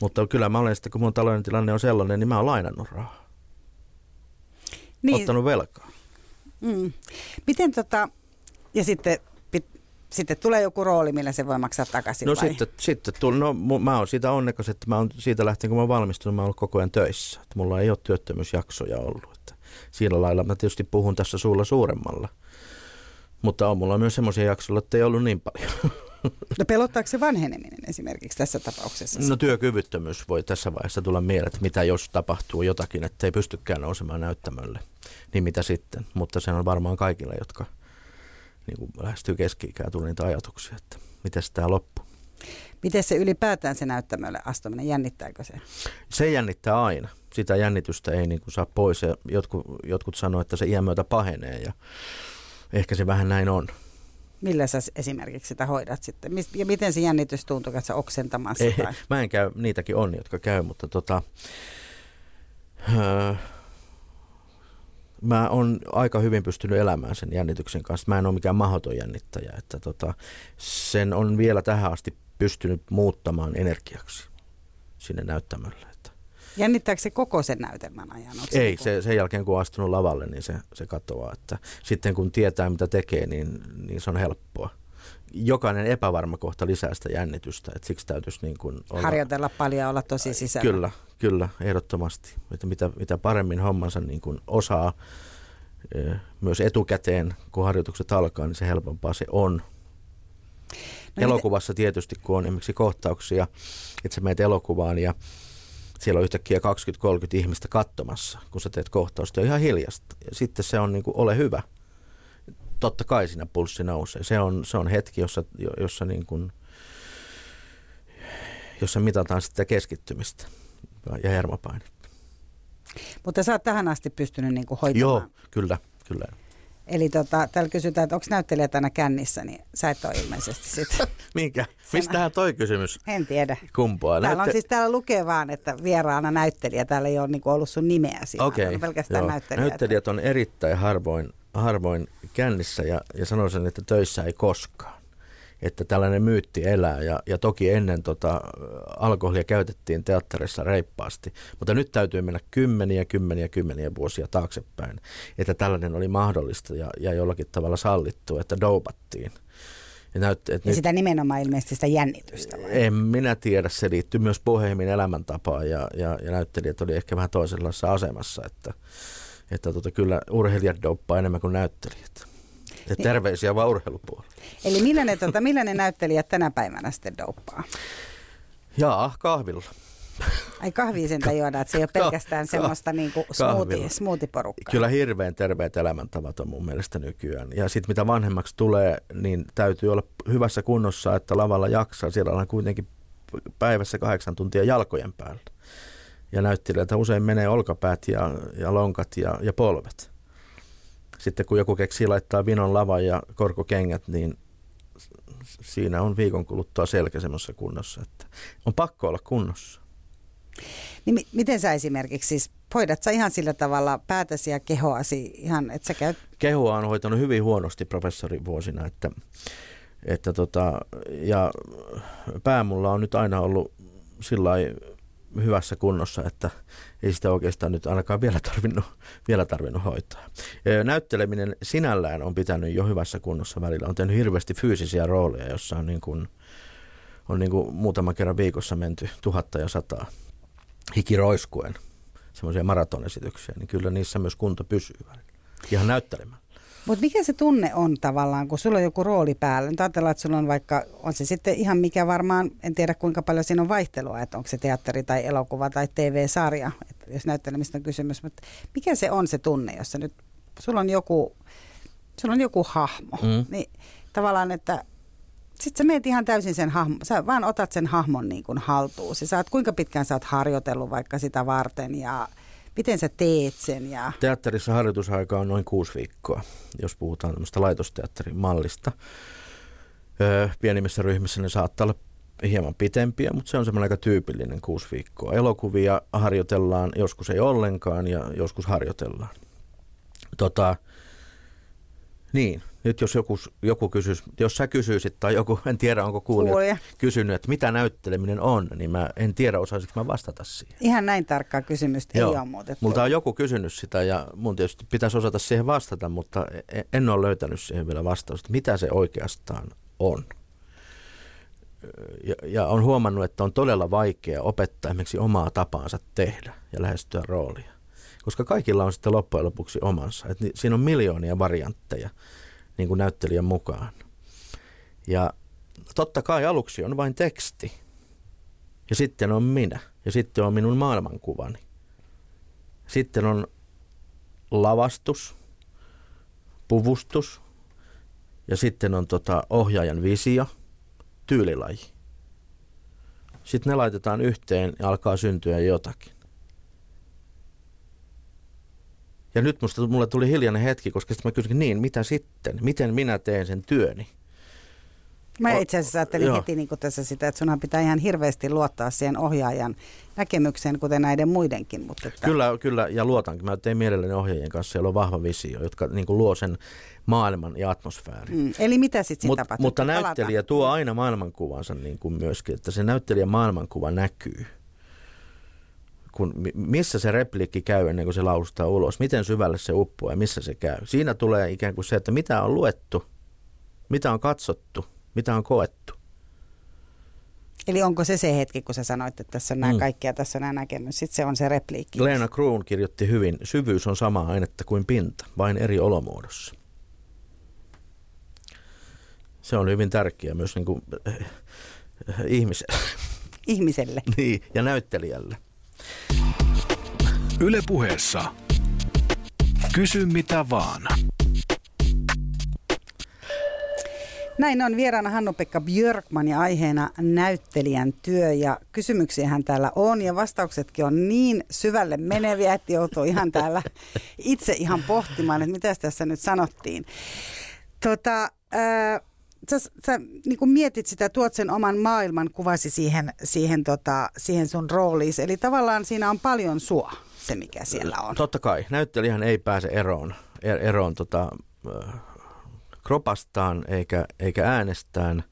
Mutta kyllä mä olen sitä, kun mun talouden tilanne on sellainen, niin mä oon lainannut rahaa. Niin. Ottanut velkaa. Miten ja sitten tulee joku rooli, millä se voi maksaa takaisin vai? Mä oon siitä onnekas, että mä oon siitä lähtien, kun mä oon valmistunut, mä oon ollut koko ajan töissä. Että mulla ei ole työttömyysjaksoja ollut. Että sillä lailla mä tietysti puhun tässä suulla suuremmalla. Mutta on mulla myös semmoisia jaksoja, että ei ollut niin paljon. No pelottaako se vanheneminen esimerkiksi tässä tapauksessa? No työkyvyttömyys voi tässä vaiheessa tulla mieleen, että mitä jos tapahtuu jotakin, että ei pystykään nousemaan näyttämölle, niin mitä sitten? Mutta se on varmaan kaikilla, jotka niin kuin lähestyy keski-ikää, tulee niitä ajatuksia, että miten tämä loppuu. Miten se ylipäätään se näyttämölle astuminen, jännittääkö se? Se jännittää aina. Sitä jännitystä ei niin kuin saa pois ja jotkut sanoo, että se iän myötä pahenee ja ehkä se vähän näin on. Millä sä esimerkiksi sitä hoidat sitten? Ja miten se jännitys tuntuu, että sä oksentamassa? Ei, mä en käy, niitäkin on, jotka käy, mutta mä oon aika hyvin pystynyt elämään sen jännityksen kanssa. Mä en ole mikään mahdoton jännittäjä, että sen on vielä tähän asti pystynyt muuttamaan energiaksi sinne näyttämölle. Jännittääkö se koko sen näytelmän ajan? Ei, sen jälkeen kun on astunut lavalle, niin se katoaa. Että sitten kun tietää mitä tekee, niin se on helppoa. Jokainen epävarma kohta lisää sitä jännitystä, että siksi täytyisi niin kuin olla... harjoitella paljon ja olla tosi sisällä. Kyllä, ehdottomasti. Että mitä paremmin hommansa niin kuin osaa myös etukäteen, kun harjoitukset alkaa, niin se helpompaa se on. No, elokuvassa tietysti, kun on esimerkiksi kohtauksia, että sä menet elokuvaan ja siellä on yhtäkkiä 20-30 ihmistä katsomassa, kun sä teet kohtausta ihan hiljasta. Ja sitten se on niin kuin, ole hyvä. Totta kai siinä pulssi nousee. Se on hetki, jossa, niin kuin, jossa mitataan sitä keskittymistä ja hermopainetta. Mutta sä oot tähän asti pystynyt niin kuin hoitamaan. Joo, kyllä. Eli täällä kysytään, että onko näyttelijät aina kännissä, niin sä et ole ilmeisesti sitä. Minkä? Mistähän toi kysymys? En tiedä. Kumpaa? Täällä on siis täällä lukee vaan, että vieraana näyttelijä. Täällä ei ole niin ollut sun nimeä siinä. Okei, pelkästään näyttelijät. Näyttelijät on erittäin harvoin kännissä ja sanoisin, että töissä ei koskaan. Että tällainen myytti elää ja toki ennen alkoholia käytettiin teatterissa reippaasti, mutta nyt täytyy mennä kymmeniä vuosia taaksepäin, että tällainen oli mahdollista ja jollakin tavalla sallittu, että doupattiin. Ja sitä nimenomaan ilmeisesti sitä jännitystä. Vai? En minä tiedä, se liittyy myös pohjimmin elämäntapaan ja näyttelijät oli ehkä vähän toisenlaisessa asemassa, että kyllä urheilijat douppaa enemmän kuin näyttelijät. Ja terveisiä vaan urheilupuolella. Eli millä ne näyttelijät tänä päivänä sitten douppaa? Jaa, kahvilla. Ai kahvia sen tajuada, että se ei ole pelkästään semmoista niinku smoothie-porukkaa. Kyllä hirveän terveet elämäntavat on mun mielestä nykyään. Ja sitten mitä vanhemmaksi tulee, niin täytyy olla hyvässä kunnossa, että lavalla jaksaa. Siellä on kuitenkin päivässä 8 tuntia jalkojen päällä. Ja näyttelijöiltä usein menee olkapäät ja lonkat ja polvet. Sitten kun joku keksii laittaa vinon lavan ja korkokengät, niin siinä on viikon kuluttua selkä semmoisessa kunnossa, että on pakko olla kunnossa. Niin miten sä esimerkiksi, siis hoidat sä ihan sillä tavalla päätäsi ja kehoasi ihan, että sä käyt... Kehoa on hoitanut hyvin huonosti professori vuosina, ja pää mulla on nyt aina ollut sillain hyvässä kunnossa, että ei sitä oikeastaan nyt ainakaan vielä tarvinnut hoitaa. Näytteleminen sinällään on pitänyt jo hyvässä kunnossa välillä. On tehnyt hirveästi fyysisiä rooleja, jossa on, niin kuin muutama kerran viikossa menty 1000 ja 100 hikiroiskuen semmoisia maratonesityksiä, niin kyllä niissä myös kunto pysyy välillä. Ihan näyttelemään. Mutta mikä se tunne on tavallaan, kun sulla on joku rooli päällä? Nyt ajatellaan, että sulla on vaikka, on se sitten ihan mikä varmaan, en tiedä kuinka paljon siinä on vaihtelua, että onko se teatteri tai elokuva tai TV-sarja, että jos näyttelemistä on kysymys. Mutta mikä se on se tunne, jossa nyt sulla on joku hahmo, niin tavallaan, että sitten sä menet ihan täysin sen hahmon, sä vaan otat sen hahmon niin kuin haltuun. Kuinka pitkään sä oot harjoitellut vaikka sitä varten ja... Miten sä teet sen? Ja... Teatterissa harjoitusaika on noin 6 viikkoa, jos puhutaan tämmöistä laitosteatterin mallista. Pienimmissä ryhmissä ne saattaa olla hieman pitempiä, mutta se on semmoinen aika tyypillinen 6 viikkoa. Elokuvia harjoitellaan, joskus ei ollenkaan ja joskus harjoitellaan. Niin, nyt jos joku kysyisi, jos sä kysyisit tai joku, en tiedä onko kuulija kysynyt, että mitä näytteleminen on, niin mä en tiedä osaisinko mä vastata siihen. Ihan näin tarkkaa kysymystä ei ole muutettu. Multa on joku kysynyt sitä ja mun tietysti pitäisi osata siihen vastata, mutta en ole löytänyt siihen vielä vastausta, mitä se oikeastaan on. Ja on huomannut, että on todella vaikea opettaa esimerkiksi omaa tapaansa tehdä ja lähestyä roolia. Koska kaikilla on sitten loppujen lopuksi omansa. Et siinä on miljoonia variantteja niin kuin näyttelijän mukaan. Ja totta kai aluksi on vain teksti. Ja sitten on minä. Ja sitten on minun maailmankuvani. Sitten on lavastus, puvustus. Ja sitten on ohjaajan visio, tyylilaji. Sitten ne laitetaan yhteen ja alkaa syntyä jotakin. Ja nyt mulle tuli hiljainen hetki, koska sitten mä kysyin, mitä sitten? Miten minä teen sen työni? Mä itse asiassa ajattelin heti niin tässä sitä, että sunhan pitää ihan hirveästi luottaa siihen ohjaajan näkemykseen, kuten näiden muidenkin. Mutta että... Kyllä, ja luotankin. Mä tein mielelläni ohjaajien kanssa, joilla on vahva visio, jotka niin kuin luo sen maailman ja atmosfäärin. Eli mitä sitten tapahtuu? Mutta näyttelijä tuo aina maailmankuvansa niin kuin myöskin, että se näyttelijän maailmankuva näkyy. Kun, missä se repliikki käy ennen kuin se laustaa ulos, miten syvälle se uppoaa ja missä se käy. Siinä tulee ikään kuin se, että mitä on luettu, mitä on katsottu, mitä on koettu. Eli onko se hetki, kun sä sanoit, että tässä on nämä kaikki ja tässä on nämä näkemys, sitten se on se repliikki. Lena Kroon kirjoitti hyvin, syvyys on samaa ainetta kuin pinta, vain eri olomuodossa. Se on hyvin tärkeää myös niin kuin, ihmiselle. Ihmiselle. Niin, ja näyttelijälle. Yle Puheessa. Kysy mitä vaan. Näin on vieraana Hannu-Pekka Björkman ja aiheena näyttelijän työ, ja kysymyksiähän täällä on ja vastauksetkin on niin syvälle meneviä, että joutuu ihan täällä itse ihan pohtimaan, että mitä tässä nyt sanottiin. Sä niin kun mietit sitä, tuot sen oman maailman kuvasi siihen sun rooliisi. Eli tavallaan siinä on paljon sua, se mikä siellä on. Totta kai. Näyttelijähän ei pääse eroon kropastaan, eikä äänestään,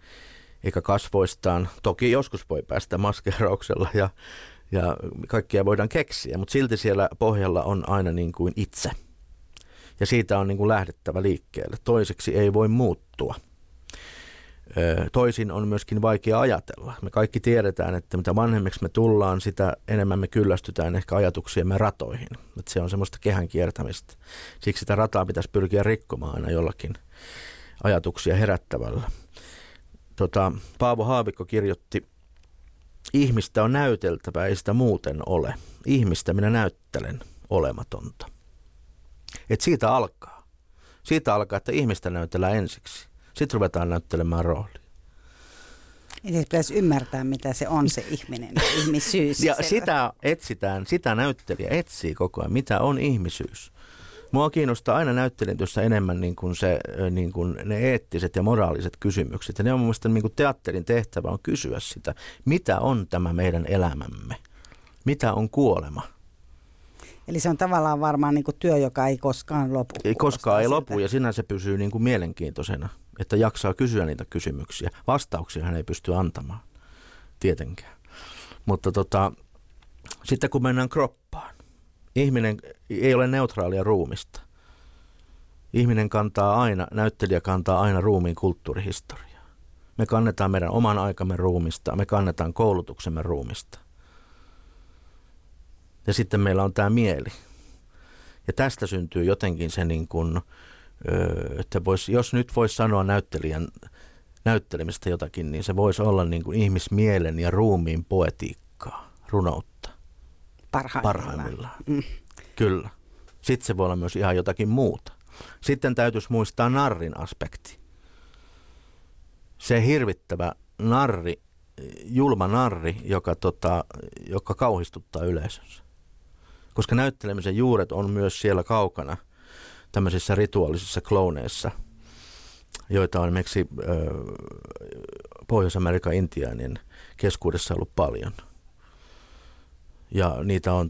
eikä kasvoistaan. Toki joskus voi päästä maskeerauksella ja kaikkia voidaan keksiä, mutta silti siellä pohjalla on aina niin kuin itse. Ja siitä on niin kuin lähdettävä liikkeelle. Toiseksi ei voi muuttua. Toisin on myöskin vaikea ajatella. Me kaikki tiedetään, että mitä vanhemmiksi me tullaan, sitä enemmän me kyllästytään ehkä ajatuksiemme ratoihin. Että se on semmoista kehän kiertämistä. Siksi sitä rataa pitäisi pyrkiä rikkomaan aina jollakin ajatuksia herättävällä. Paavo Haavikko kirjoitti, ihmistä on näyteltävä, ei sitä muuten ole. Ihmistä minä näyttelen olematonta. Että siitä alkaa. Siitä alkaa, että ihmistä näytellään ensiksi. Sitten ruvetaan näyttelemään roolia. Siis pitäisi ymmärtää, mitä se on se ihminen, ihmisyys. Ja sitä etsitään, sitä näyttelijä etsii koko ajan, mitä on ihmisyys. Mua kiinnostaa aina näyttelijätyössä enemmän ne eettiset ja moraaliset kysymykset. Ja ne on mun mielestä niin kuin teatterin tehtävä on kysyä sitä, mitä on tämä meidän elämämme, mitä on kuolema. Eli se on tavallaan varmaan niin kuin työ, joka ei koskaan lopu. Ei koskaan lopu ja sinänsä se pysyy niin kuin mielenkiintoisena, että jaksaa kysyä niitä kysymyksiä. Vastauksia hän ei pysty antamaan, tietenkään. Mutta sitten kun mennään kroppaan, ihminen ei ole neutraalia ruumista. Näyttelijä kantaa aina ruumiin kulttuurihistoriaa. Me kannetaan meidän oman aikamme ruumista, me kannetaan koulutuksemme ruumista. Ja sitten meillä on tämä mieli. Ja tästä syntyy jotenkin se, niin kuin, että jos nyt voisi sanoa näyttelijän näyttelemistä jotakin, niin se voisi olla niin kuin ihmismielen ja ruumiin poetiikkaa, runoutta. Parhaimmillaan. Kyllä. Sitten se voi olla myös ihan jotakin muuta. Sitten täytyisi muistaa narrin aspekti. Se hirvittävä narri, julma narri, joka kauhistuttaa yleisönsä. Koska näyttelemisen juuret on myös siellä kaukana tämmöisissä rituaalisissa klooneissa, joita on esimerkiksi Pohjois-Amerikan intiaanien keskuudessa ollut paljon. Ja niitä on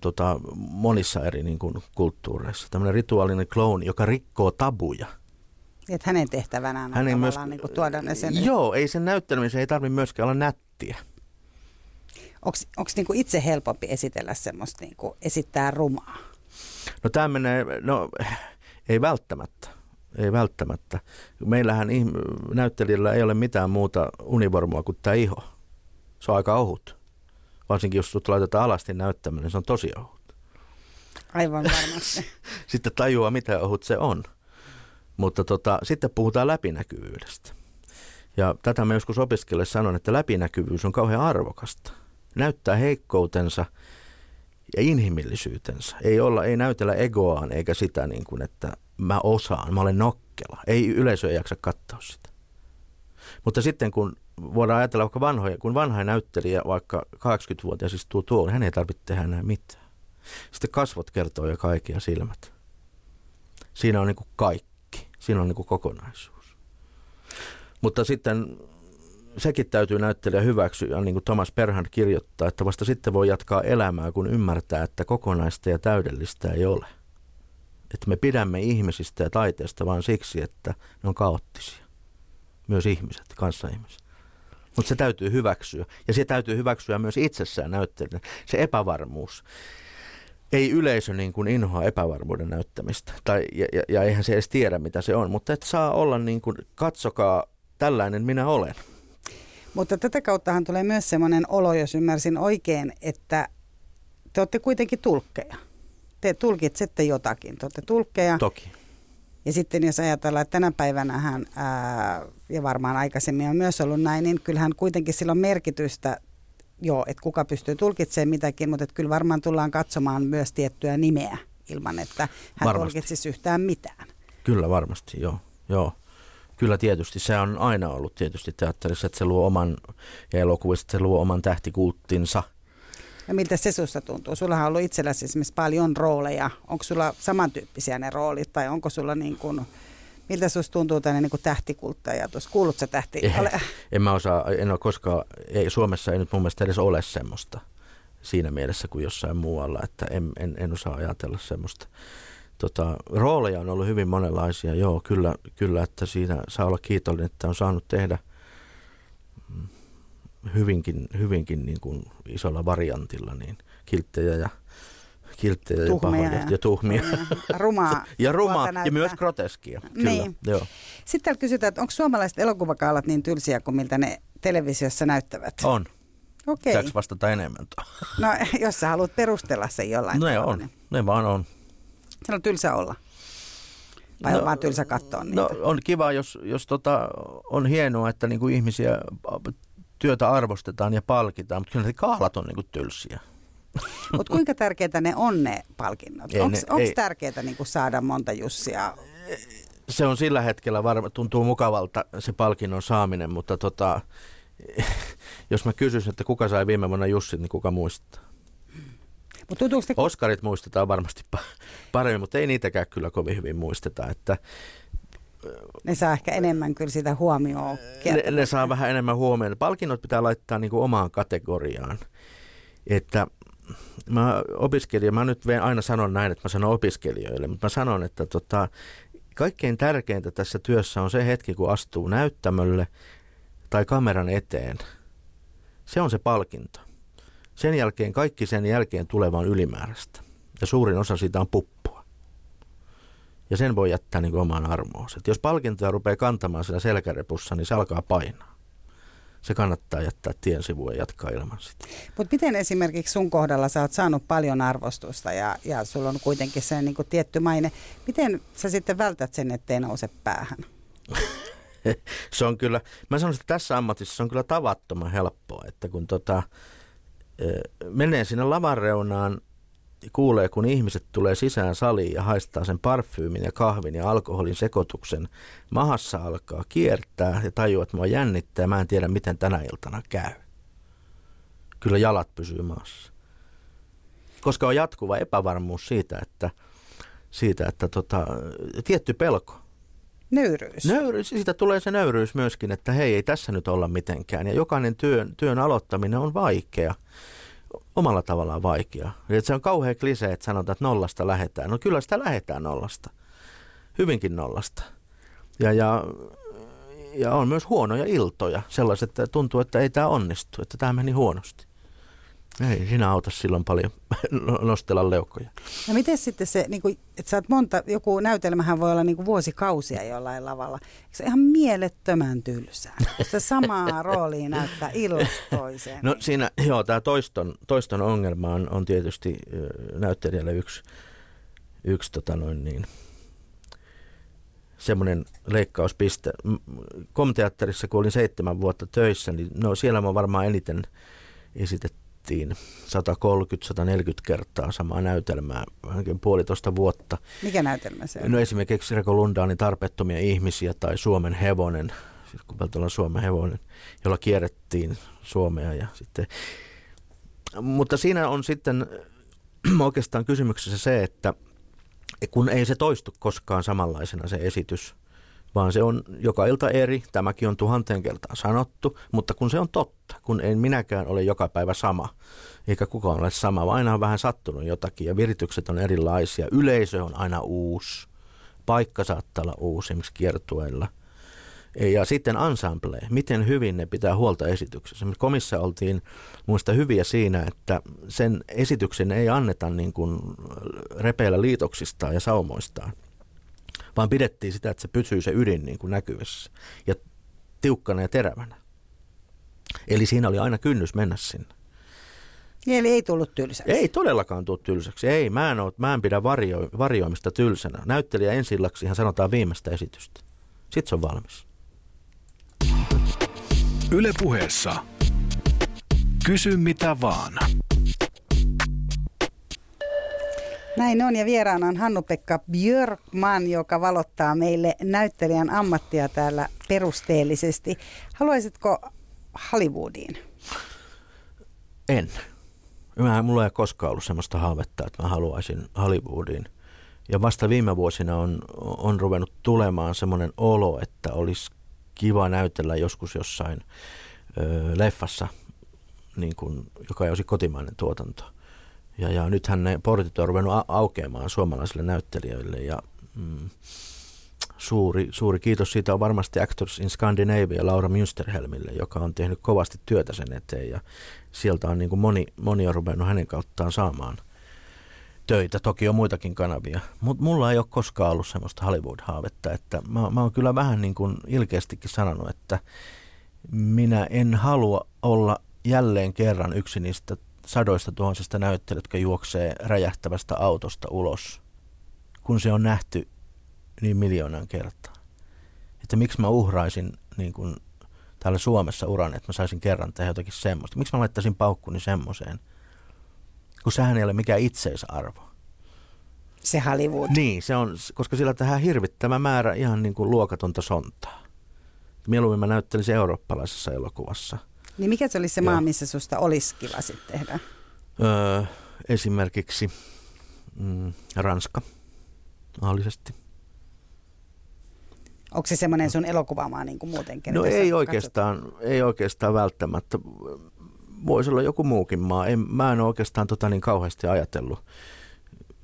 monissa eri niin kuin, kulttuureissa. Tämmöinen rituaalinen klooni, joka rikkoo tabuja. Että hänen tehtävänään on hänen tavallaan myös, niin tuoda ne sen. Joo, ei sen näyttelemisen ei tarvitse myöskään olla nättiä. Onko niinku itse helpompi esitellä semmoista, niinku esittää rumaa? No tämä menee, ei välttämättä. Meillähän näyttelijällä ei ole mitään muuta univormua kuin tämä iho. Se on aika ohut. Varsinkin jos sut laitetaan alasti näyttämään, niin se on tosi ohut. Aivan varmasti. Sitten tajua, mitä ohut se on. Mutta sitten puhutaan läpinäkyvyydestä. Ja tätä mä joskus opiskelijoille sanon, että läpinäkyvyys on kauhean arvokasta. Näyttää heikkoutensa ja inhimillisyytensä. Ei näytellä egoaan eikä sitä, niin kuin, että mä osaan, mä olen nokkela. Ei yleisö ei jaksa katsoa sitä. Mutta sitten kun voidaan ajatella vaikka kun vanha näyttelijä vaikka 80-vuotias istuu tuolla, hän ei tarvitse tehdä enää mitään. Sitten kasvot kertoo jo kaikki ja silmät. Siinä on niin kuin kaikki. Siinä on niin kuin kokonaisuus. Mutta sitten sekin täytyy näyttelijä hyväksyä, niin kuin Thomas Perhand kirjoittaa, että vasta sitten voi jatkaa elämää, kun ymmärtää, että kokonaista ja täydellistä ei ole. Että me pidämme ihmisistä ja taiteesta vaan siksi, että ne on kaoottisia. Myös ihmiset, kanssaihmiset. Mutta se täytyy hyväksyä. Ja se täytyy hyväksyä myös itsessään näyttelijänä. Se epävarmuus. Ei yleisö niin kuin inhoa epävarmuuden näyttämistä. Ja eihän se edes tiedä, mitä se on. Mutta et saa olla niin kuin, katsokaa, tällainen minä olen. Mutta tätä kauttahan tulee myös semmoinen olo, jos ymmärsin oikein, että te olette kuitenkin tulkkeja. Te tulkitsette jotakin, te olette tulkkeja. Toki. Ja sitten jos ajatellaan, että tänä päivänähän, ja varmaan aikaisemmin on myös ollut näin, niin kyllähän kuitenkin sillä on merkitystä, joo, että kuka pystyy tulkitsemaan mitäkin, mutta että kyllä varmaan tullaan katsomaan myös tiettyä nimeä ilman, että hän varmasti tulkitsisi yhtään mitään. Kyllä varmasti, joo. Kyllä tietysti, se on aina ollut tietysti teatterissa, että se luo oman, ja elokuvista se luo oman tähtikulttinsa. Ja miltä se susta tuntuu? Sullahan on ollut itselläsi esimerkiksi paljon rooleja. Onko sulla samantyyppisiä ne roolit, tai onko sulla niin kuin, miltä susta tuntuu tämmöinen niin tähtikulttajatus? Kuulut sä tähti? En ole koskaan, Suomessa ei nyt mun mielestä edes ole semmoista siinä mielessä kuin jossain muualla, että en osaa ajatella semmoista. Rooleja on ollut hyvin monenlaisia, joo, kyllä, että siinä saa olla kiitollinen, että on saanut tehdä hyvinkin niin kuin isolla variantilla niin kilttejä ja pahoja ja tuhmia ja rumaa ja myös groteskia. Niin. Kyllä, joo. Sitten täällä kysytään, että onko suomalaiset elokuvakaalat niin tylsiä kuin miltä ne televisiossa näyttävät? On. Okei. Pitääkö vastata enemmän? No, jos sä haluat perustella sen jollain tavalla. Ne vaan on. Se on tylsä olla. Vai on vaan tylsä katsoa niitä? No, on kiva, jos on hienoa, että niinku ihmisiä työtä arvostetaan ja palkitaan, mutta kyllä ne kahlat on niinku tylsiä. Mutta kuinka tärkeitä ne on ne palkinnot? Onko tärkeää niinku saada monta Jussia? Se on sillä hetkellä tuntuu mukavalta se palkinnon saaminen, mutta jos mä kysyisin, että kuka sai viime vuonna Jussit, niin kuka muistaa? Oskarit muistetaan varmasti paremmin, mutta ei niitäkään kyllä kovin hyvin muisteta. Että ne saa ehkä enemmän kyllä sitä huomioon. Ne saa vähän enemmän huomioon. Palkinnot pitää laittaa niin kuin omaan kategoriaan. Että mä nyt aina sanon näin, että mä sanon opiskelijoille, mutta mä sanon, että kaikkein tärkeintä tässä työssä on se hetki, kun astuu näyttämölle tai kameran eteen. Se on se palkinto. Sen jälkeen, kaikki sen jälkeen tulevaan ylimääräistä. Ja suurin osa siitä on puppua. Ja sen voi jättää niin kuin omaan armoonsa. Jos palkintoa rupeaa kantamaan siellä selkärepussa, niin se alkaa painaa. Se kannattaa jättää tien sivuun ja jatkaa ilman sitä. Mutta miten esimerkiksi sun kohdalla sä oot saanut paljon arvostusta ja sulla on kuitenkin se niin kuin tietty maine. Miten sä sitten vältät sen, ettei nouse päähän? Se on kyllä, mä sanon, että tässä ammatissa se on kyllä tavattoman helppoa, että kun menee sinne lavan reunaan, kuulee kun ihmiset tulee sisään saliin ja haistaa sen parfyymin ja kahvin ja alkoholin sekoituksen. Mahassa alkaa kiertää ja tajuu, että mua jännittää. Mä en tiedä, miten tänä iltana käy. Kyllä jalat pysyy maassa. Koska on jatkuva epävarmuus siitä, että tietty pelko. Nöyryys. Siitä tulee se nöyryys myöskin, että hei, ei tässä nyt olla mitenkään. Ja jokainen työn aloittaminen on vaikea, omalla tavallaan vaikea. Eli se on kauhean klisee, että sanotaan, että nollasta lähdetään. No kyllä sitä lähdetään nollasta, hyvinkin nollasta. Ja on myös huonoja iltoja, sellaiset, että tuntuu, että ei tämä onnistu, että tämä meni huonosti. Ei sinä auta silloin paljon nostella leukoja. No miten sitten se, niin kuin, että sä oot joku näytelmähän voi olla niin kuin vuosikausia jollain lavalla. Se on ihan mielettömän tylsää. Sitä samaa roolia näyttää ilostoiseen. No siinä, joo, tämä toiston ongelma on tietysti näyttelijälle yksi semmoinen leikkauspiste. Komteatterissa, kun olin 7 vuotta töissä, niin siellä mä varmaan eniten esitetty. 130-140 kertaa samaa näytelmää, ainakin 1,5 vuotta. Mikä näytelmä se on? No esimerkiksi Reko Lundaanin Tarpeettomia ihmisiä tai Suomen hevonen, Sirkku-Peltolan Suomen hevonen, jolla kierrettiin Suomea. Ja sitten. Mutta siinä on sitten oikeastaan kysymyksessä se, että kun ei se toistu koskaan samanlaisena se esitys, vaan se on joka ilta eri. Tämäkin on 1000 kertaan sanottu, mutta kun se on totta, kun en minäkään ole joka päivä sama, eikä kukaan ole sama, vaan aina on vähän sattunut jotakin ja viritykset on erilaisia. Yleisö on aina uusi, paikka saattaa olla uusi esimerkiksi kiertueilla. Ja sitten ensemble, miten hyvin ne pitää huolta esityksessä. Me komissa oltiin muista hyviä siinä, että sen esityksen ei anneta niin kuin repeillä liitoksistaan ja saumoistaan, vaan pidettiin sitä, että se pysyy se ydin niin kuin näkyvissä ja tiukkana ja terävänä. Eli siinä oli aina kynnys mennä sinne. Eli ei tullut tylsäksi. Ei todellakaan tullut tylsäksi. Ei, mä en pidä varjoimista tylsänä. Näyttelijä ensillaksi ihan sanotaan viimeistä esitystä. Sitten se on valmis. Yle Puheessa. Kysy mitä vaan. Näin on, ja vieraana on Hannu-Pekka Björkman, joka valottaa meille näyttelijän ammattia täällä perusteellisesti. Haluaisitko Hollywoodiin? En. Mulla ei koskaan ollut sellaista haavetta, että mä haluaisin Hollywoodiin. Ja vasta viime vuosina on ruvennut tulemaan semmoinen olo, että olisi kiva näytellä joskus jossain leffassa, niin kuin, joka ei olisi kotimainen tuotanto. Ja nythän ne portit on ruvennut aukeamaan suomalaisille näyttelijöille. Ja, suuri kiitos siitä on varmasti Actors in Scandinavia ja Laura Münsterhelmille, joka on tehnyt kovasti työtä sen eteen. Ja sieltä on niin kuin moni on ruvennut hänen kauttaan saamaan töitä. Toki on muitakin kanavia, mutta mulla ei ole koskaan ollut semmoista Hollywood-haavetta, että mä oon kyllä vähän niin kuin ilkeästikin sanonut, että minä en halua olla jälleen kerran yksi niistä sadoista tuhansista näyttelijöistä, jotka juoksee räjähtävästä autosta ulos, kun se on nähty niin miljoonan kertaa. Että miksi mä uhraisin niin kuin täällä Suomessa uran, että mä saisin kerran tehdä jotakin semmoista. Miksi mä laittaisin paukkuni semmoiseen? Kun sehän ei ole mikään itseisarvo. Se Hollywood. Niin, se on, koska sillä tähän hirvittävä määrä ihan niin kuin luokatonta sontaa. Mieluummin mä näyttelisin eurooppalaisessa elokuvassa. Niin mikä se olisi se maa, missä susta olisi kiva sitten tehdä? Esimerkiksi Ranska, mahdollisesti. Onko se semmoinen sun elokuvaamaa niin kuin muutenkin? No ei oikeastaan välttämättä. Voisi olla joku muukin maa. Mä en ole oikeastaan niin kauheasti ajatellut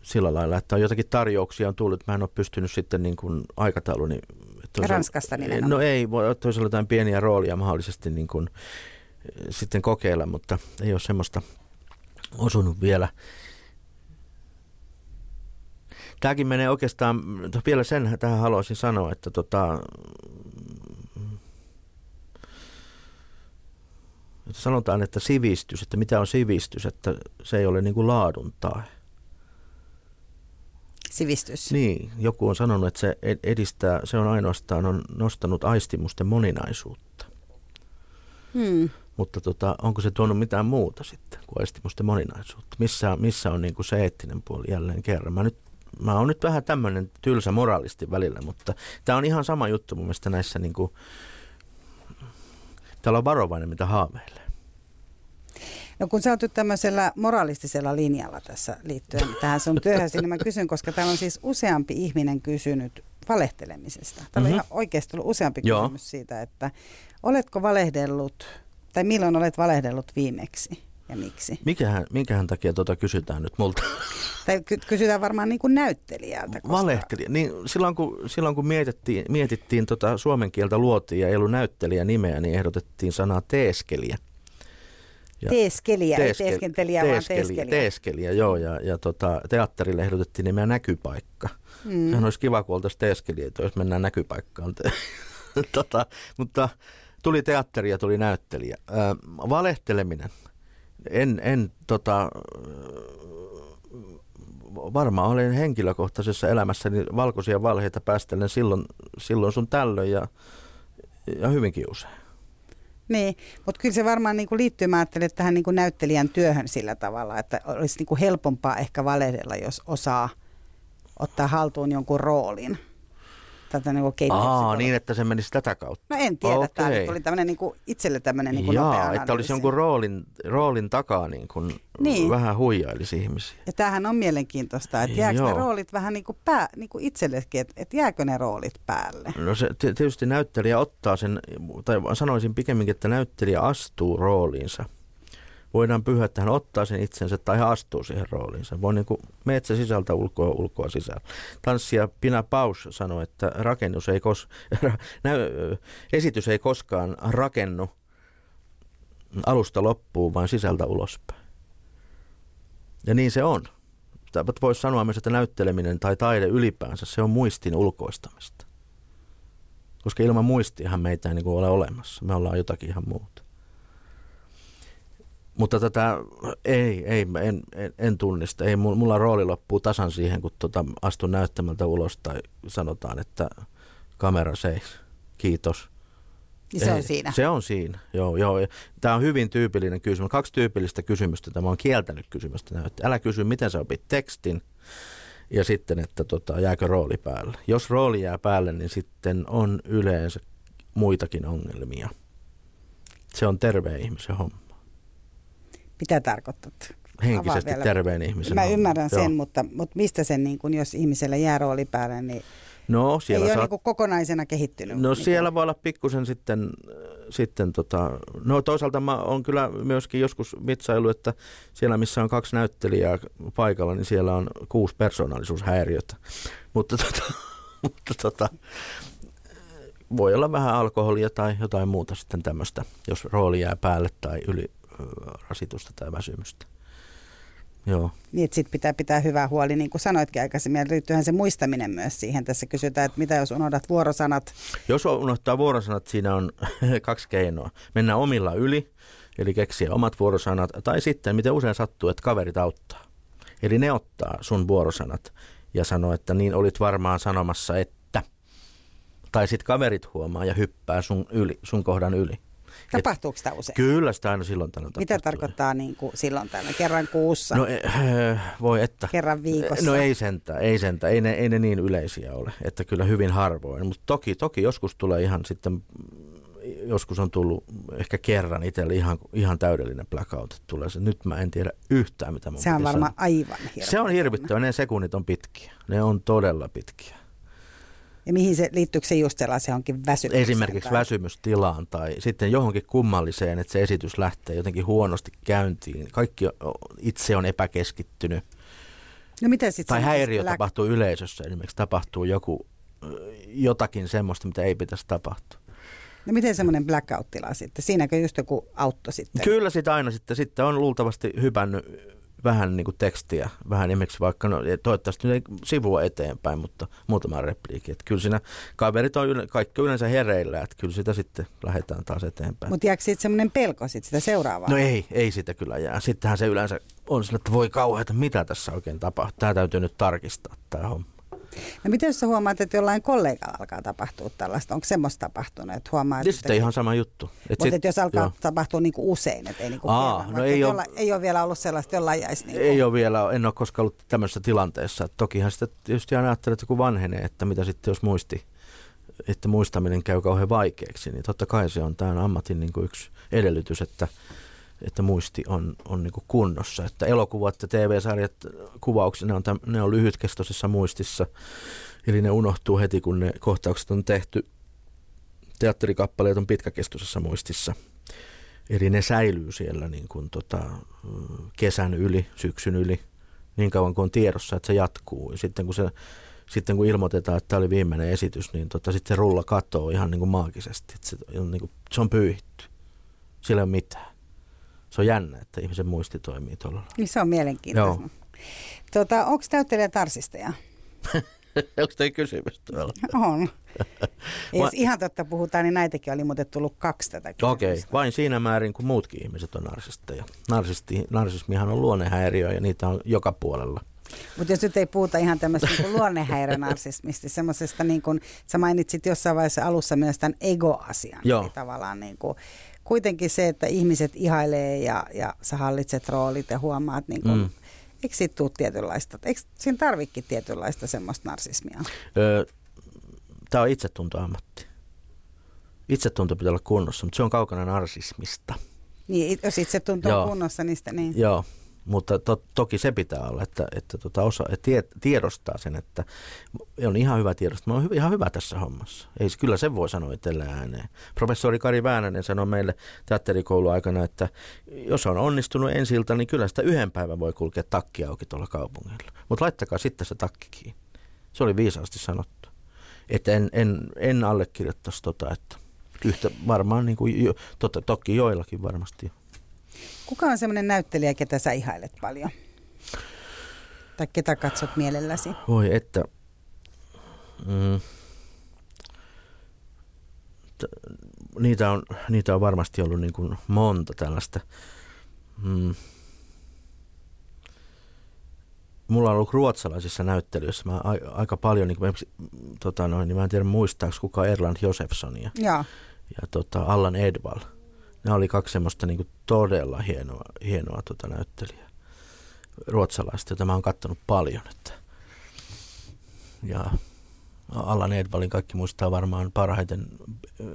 sillä lailla, että on jotakin tarjouksia on tullut. Mä en ole pystynyt sitten niin kuin aikatauluni. Ranskasta nimenomaan. No ei, voi olla jotain pieniä roolia mahdollisesti niin kuin sitten kokeilla, mutta ei ole semmoista osunut vielä. Tämäkin menee oikeastaan, vielä sen tähän haluaisin sanoa, että sanotaan, että sivistys, että mitä on sivistys, että se ei ole niin kuin laadun tae. Sivistys. Niin, joku on sanonut, että se edistää, se on ainoastaan on nostanut aistimusten moninaisuutta. Mutta onko se tuonut mitään muuta sitten kuin aistimusten moninaisuutta? Missä on niin kuin se eettinen puoli jälleen kerran? Mä oon nyt vähän tämmöinen tylsä moraalisti välillä, mutta tämä on ihan sama juttu mun mielestä näissä niin kuin täällä on varovainen, mitä haaveilee. No kun sä oot nyt tämmöisellä moraalistisella linjalla tässä liittyen tähän sun työhösi, niin mä kysyn, koska täällä on siis useampi ihminen kysynyt valehtelemisesta. Täällä on ihan oikeasti ollut useampi kysymys siitä, että oletko valehdellut, tai milloin olet valehdellut viimeksi ja miksi? Minkähän takia kysytään nyt multa? Tai kysytään varmaan niin kuin näyttelijältä. Koska valehtelija. Niin silloin kun mietittiin suomen kieltä luotiin ja ei ollut näyttelijä nimeä, niin ehdotettiin sanaa teeskelijä. Teeskelijä, joo. Ja teatterille ehdotettiin nimeä näkypaikka. Sehän olisi kiva, kun oltaisiin teeskelijöitä, jos mennään näkypaikkaan. Mutta tuli teatteri ja tuli näyttelijä. Valehteleminen. En varmaan olen henkilökohtaisessa elämässäni valkoisia valheita päästellen silloin sun tällöin ja hyvinkin usein. Niin, mutta kyllä se varmaan niin kuin liittyy, mä ajattelen, tähän niin kuin näyttelijän työhön sillä tavalla, että olisi niin kuin helpompaa ehkä valehdella, jos osaa ottaa haltuun jonkun roolin. tätä niinku keittiössä. Niin, että se menisi tätä kautta. No en tiedä, okay. Tämä oli tämmöinen niinku itselle tämmöinen niinku nopea analyysi. Jaa, että olisi jonkun roolin takaa niin. Vähän huijailisi ihmisiä. Ja tämähän on mielenkiintoista, että jääkö ne roolit vähän niinku itsellekin, että jääkö ne roolit päälle? No se tietysti näyttelijä ottaa sen, tai sanoisin pikemminkin, että näyttelijä astuu rooliinsa. Voidaan pyyhää, että hän ottaa sen itsensä tai hän astuu siihen rooliinsa. Voi niin kuin metsä sisältä ulkoa, ulkoa sisällä. Tanssija Pina Bausch sanoi, että esitys ei koskaan rakennu alusta loppuun, vaan sisältä ulospäin. Ja niin se on. Voisi sanoa myös, että näytteleminen tai taide ylipäänsä, se on muistin ulkoistamista. Koska ilman muistiahan meitä ei niin kuin ole olemassa. Me ollaan jotakin ihan muuta. Mutta tätä en tunnista. Ei, mulla rooli loppuu tasan siihen, kun astun näyttämältä ulos tai sanotaan, että kamera seis. Kiitos. Ja se on siinä. Se on siinä, joo. Tämä on hyvin tyypillinen kysymys. 2 tyypillistä kysymystä. Tämä on kieltänyt kysymystä. Älä kysy, miten sä opit tekstin ja sitten, että jääkö rooli päälle. Jos rooli jää päälle, niin sitten on yleensä muitakin ongelmia. Se on terveen ihmisen homma. Mitä tarkoittaa? Henkisesti terveen ihmisen. Mä ymmärrän sen, mutta mistä sen, niin kun, jos ihmisellä jää rooli päälle, niin no, ei ole niin kun kokonaisena kehittynyt. No siellä voi olla pikkusen sitten no toisaalta mä oon kyllä myöskin joskus vitsailu, että siellä missä on 2 näyttelijää paikalla, niin siellä on 6 persoonallisuushäiriötä. Mutta voi olla vähän alkoholia tai jotain muuta sitten tämmöistä, jos rooli jää päälle tai rasitusta tai väsymystä. Joo. Niin, että sitten pitää hyvää huoli, niin kuin sanoitkin aikaisemmin, ja liittyyhän se muistaminen myös siihen. Tässä kysytään, että mitä jos unohdat vuorosanat? Jos unohtaa vuorosanat, siinä on 2 keinoa. Mennä omilla yli, eli keksiä omat vuorosanat, tai sitten, miten usein sattuu, että kaverit auttaa. Eli ne ottaa sun vuorosanat ja sanoo, että niin olit varmaan sanomassa, että. Tai sitten kaverit huomaa ja hyppää sun kohdan yli. Tapahtuuko sitä usein? Kyllä sitä aina silloin tällöin tapahtuu. Mitä tarkoittaa niin kuin silloin tällöin? Kerran kuussa? No voi että. Kerran viikossa? No ei sentään. Ei ne niin yleisiä ole, että kyllä hyvin harvoin. Mutta toki joskus tulee ihan sitten, joskus on tullut ehkä kerran itselle ihan täydellinen blackout. Tulee se, nyt mä en tiedä yhtään mitä mun pitää sanoa. Se on varmaan aivan hirvittävä. Se on hirvittävä, ne sekunnit on pitkiä. Ne on todella pitkiä. Ja mihin se, liittyykö se just sellaiseen johonkin väsymykseen? Esimerkiksi väsymystilaan tai sitten johonkin kummalliseen, että se esitys lähtee jotenkin huonosti käyntiin. Kaikki itse on epäkeskittynyt. No mitä sitten? Tai häiriö tapahtuu yleisössä esimerkiksi. Tapahtuu jotakin semmoista, mitä ei pitäisi tapahtua. No miten semmoinen blackout-tila sitten? Siinäkö just joku auttoi sitten? Kyllä sitä aina sitten on luultavasti hypännyt vähän niin kuin tekstiä, vähän esimerkiksi vaikka, no toivottavasti ei sivua eteenpäin, mutta muutama repliikki. Että kyllä siinä kaverit on kaikki yleensä hereillä, että kyllä sitä sitten lähdetään taas eteenpäin. Mutta jääkö siitä semmoinen pelko sitten sitä seuraavaa? No ei sitä kyllä jää. Sittenhän se yleensä on sillä, että voi kauheata, mitä tässä oikein tapahtuu. Tämä täytyy nyt tarkistaa tämä homma. No miten jos sä huomaat, että jollain kollegalla alkaa tapahtua tällaista? Onko semmoista tapahtunut? Että huomaat, sitten että ihan sama juttu. Mutta jos alkaa tapahtua niin kuin usein, että ei niin kuin no ei ole vielä ollut sellaista, jollain jäisi. Niin ei ole vielä, en ole koskaan ollut tämmöisessä tilanteessa. Et tokihan sitä tietysti aina ajattelee, että kun vanhenee, että mitä sitten jos että muistaminen käy kauhean vaikeaksi, niin totta kai se on tämän ammatin niin kuin yksi edellytys, että muisti on niin kuin kunnossa. Että elokuvat ja TV-sarjat kuvauksena ne on lyhytkestoisessa muistissa, eli ne unohtuu heti, kun ne kohtaukset on tehty. Teatterikappaleet on pitkäkestoisessa muistissa, eli ne säilyy siellä niin kuin kesän yli, syksyn yli, niin kauan kuin on tiedossa, että se jatkuu. Ja sitten kun ilmoitetaan, että tämä oli viimeinen esitys, niin sitten se rulla katoo ihan niin kuin maagisesti. Että se on pyyhitty, siellä ei ole mitään. Se on jännä, että ihmisen muisti toimii tuolla. Niin se on mielenkiintoista. Onko näyttelijä tarsisteja? Onko toi kysymys tuolla? On. Jos ihan totta puhutaan, niin näitäkin oli muuten tullut 2 tätä kysymystä. Okei, vain siinä määrin, kun muutkin ihmiset on narsisteja. Narsismihan on luonnehäiriö ja niitä on joka puolella. Mutta jos nyt ei puhuta ihan tämmöistä niin luonnehäiriönarsismista, semmoisesta niin kuin sä mainitsit jossain vaiheessa alussa myös tämän ego-asian. Joo. Tavallaan niin kuin kuitenkin se, että ihmiset ihailee ja sä hallitset roolit ja huomaat, niin kun, eikö siitä tule tietynlaista, eikö siinä tarvikin tietynlaista semmoista narsismia? Tämä on itsetuntoammatti. Itsetunto pitää olla kunnossa, mutta se on kaukana narsismista. Niin, jos itsetunto on kunnossa, niistä niin. Joo, mutta toki se pitää olla, että tiedostaa sen, että on ihan hyvä tiedostaa. Mä oon ihan hyvä tässä hommassa. Ei, kyllä sen voi sanoa itsellään ääneen. Professori Kari Väänänen sanoi meille teatterikoulun aikana, että jos on onnistunut ensi ilta, niin kyllä sitä yhden päivän voi kulkea takki auki tuolla kaupungilla. Mutta laittakaa sitten se takki kiinni. Se oli viisaasti sanottu. Että en allekirjoittaisi että yhtä varmaan, niin kuin, toki joillakin varmasti. Kuka on semmoinen näyttelijä, ketä sä ihailet paljon? Tai ketä katsot mielelläsi? Voi että. Niitä on varmasti ollut niin kuin monta tällaista. Mulla on ollut ruotsalaisissa näyttelyissä aika paljon, niin mä en tiedä muistaako kuka Erland Josephson ja Allan Edvall. Ne oli kaksi semmoista niin kuin todella hienoa näyttelijää ruotsalaista, jota mä oon kattonut paljon. Että. Ja Allan Edvallin kaikki muistaa varmaan parhaiten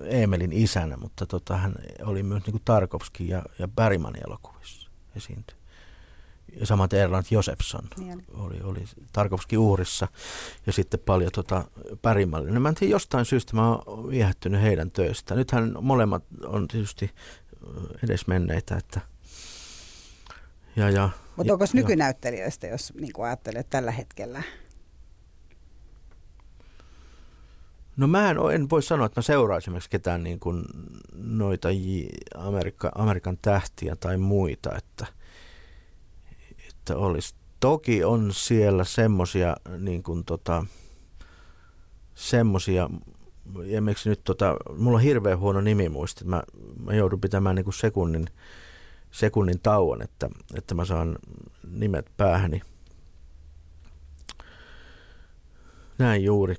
Emelin isänä, mutta hän oli myös niin kuin Tarkovski ja Bergmanin elokuvissa esiintyi. Ja samaten Erland Josephson oli Tarkovski uhrissa ja sitten paljon pärimallinen. Mä en tiedä, jostain syystä mä oon viehättynyt heidän töistään. Nythän molemmat on tietysti edesmenneitä. Mutta onko nykynäyttelijöistä, jos niin kuin ajattelet tällä hetkellä? No mä en voi sanoa, että mä seuraan esimerkiksi ketään niin kuin noita Amerikan tähtiä tai muita, että olisi. Toki on siellä semmoisia, niin kuin semmoisia, esimerkiksi nyt mulla on hirveän huono nimimuisti, mä joudun pitämään niin kuin sekunnin tauon, että mä saan nimet päähäni. Näin juuri,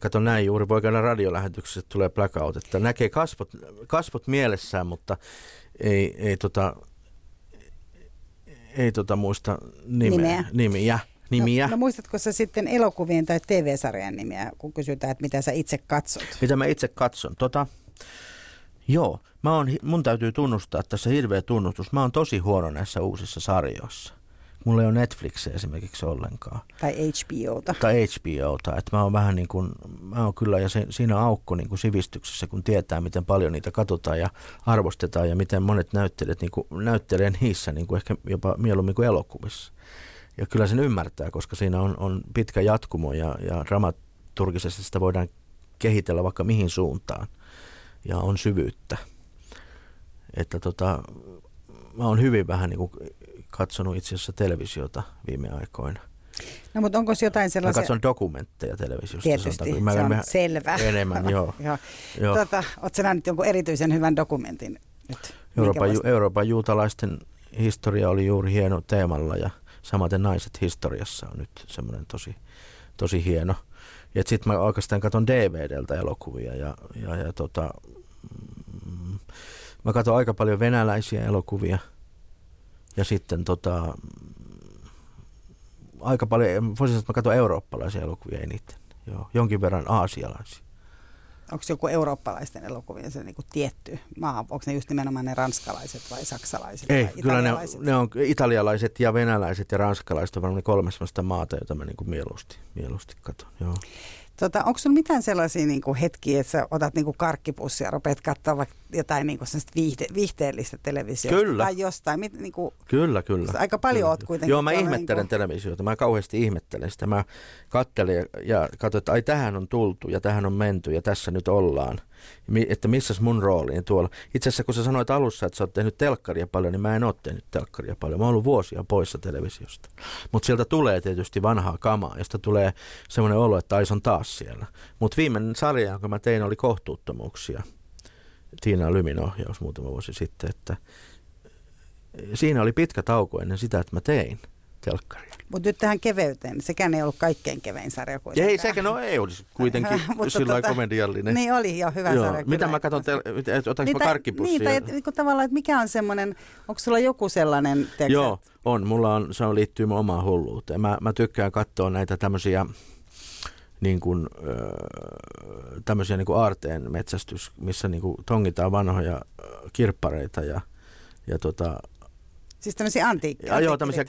voi käydä radiolähetyksessä, että tulee blackout, että näkee kasvot mielessään, mutta ei muista nimiä. No muistatko sä sitten elokuvien tai TV-sarjan nimiä, kun kysytään, että mitä sä itse katsot? Mitä mä itse katson? Joo, mun täytyy tunnustaa, että tässä hirveä tunnustus. Mä oon tosi huono näissä uusissa sarjoissa. Mulla ei ole Netflixiä esimerkiksi ollenkaan. Tai HBOta. Että mä oon vähän niin kuin, mä oon kyllä ja siinä aukko niin kuin sivistyksessä, kun tietää, miten paljon niitä katsotaan ja arvostetaan ja miten monet näyttelijät niin näyttelee niissä niin kuin ehkä jopa mieluummin kuin elokuvissa. Ja kyllä sen ymmärtää, koska siinä on pitkä jatkumo ja dramaturgisesti sitä voidaan kehitellä vaikka mihin suuntaan ja on syvyyttä. Että mä oon hyvin vähän niin kuin katsonut itse asiassa televisiota viime aikoina. No, mutta onko jotain sellaisia? Mä katson dokumentteja televisiosta. Tietysti, se on selvä. Enemmän, joo. Ootko sä nyt jonkun erityisen hyvän dokumentin nyt? Euroopan juutalaisten historia oli juuri hieno teemalla ja samaten naiset historiassa on nyt semmoinen tosi hieno. Ja sitten mä oikeastaan katson DVDltä elokuvia mä katson aika paljon venäläisiä elokuvia. Ja sitten aika paljon, voisin sanoa, että mä katson eurooppalaisia elokuvia eniten. Joo, jonkin verran aasialaisia. Onko joku eurooppalaisten elokuvien se niin kuin tietty maa? Onko ne just nimenomaan ne ranskalaiset vai saksalaiset? Ei, vai kyllä ne on italialaiset ja venäläiset ja ranskalaiset on varmaan 3 sellaista maata, jota mä niin kuin mieluusti katson. Joo. Onko sinulla mitään sellaisia niin kuin hetkiä, että sä otat niin kuin karkkipussia ja rupeat katsomaan jotain niin kuin viihteellistä televisiota? Kyllä. Tai jostain. Kyllä. Aika paljon olet kuitenkin. Joo, mä ihmettelen niin kuin televisiota. Mä kauheasti ihmettelen sitä. Mä katselen ja katson, että ai tähän on tultu ja tähän on menty ja tässä nyt ollaan. Että missäs mun rooliin tuolla. Itse asiassa kun sä sanoit alussa, että sä oot tehnyt telkkaria paljon, niin mä en ole tehnyt telkkaria paljon. Mä oon ollut vuosia poissa televisiosta. Mutta sieltä tulee tietysti vanhaa kamaa, josta tulee semmoinen olo, että ai se on taas siellä. Mutta viimeinen sarja, jonka mä tein, oli Kohtuuttomuuksia. Tiina Lymin ohjaus muutama vuosi sitten. Että siinä oli pitkä tauko ennen sitä, että mä tein telkkaria. Mutta nyt tähän keveyteen, sekään ei ollut kaikkein kevein sarja kuitenkaan. Ei, sekään ei olisi kuitenkin sillä komediallinen. Niin oli jo hyvä sarja. Mitä mä katson, otanko mä karkkipussia? Niin, tai tavallaan, että mikä on semmoinen, onko sulla joku sellainen tekst? Joo, on. Mulla on, se liittyy mun omaan hulluuteen. Mä tykkään katsoa näitä tämmöisiä niin kuin, tämmöisiä niin kuin aarteen metsästys, missä niin kuin tongitaan vanhoja kirppareita ja siis tämmöisiä antiikkia? Joo, tämmöisiä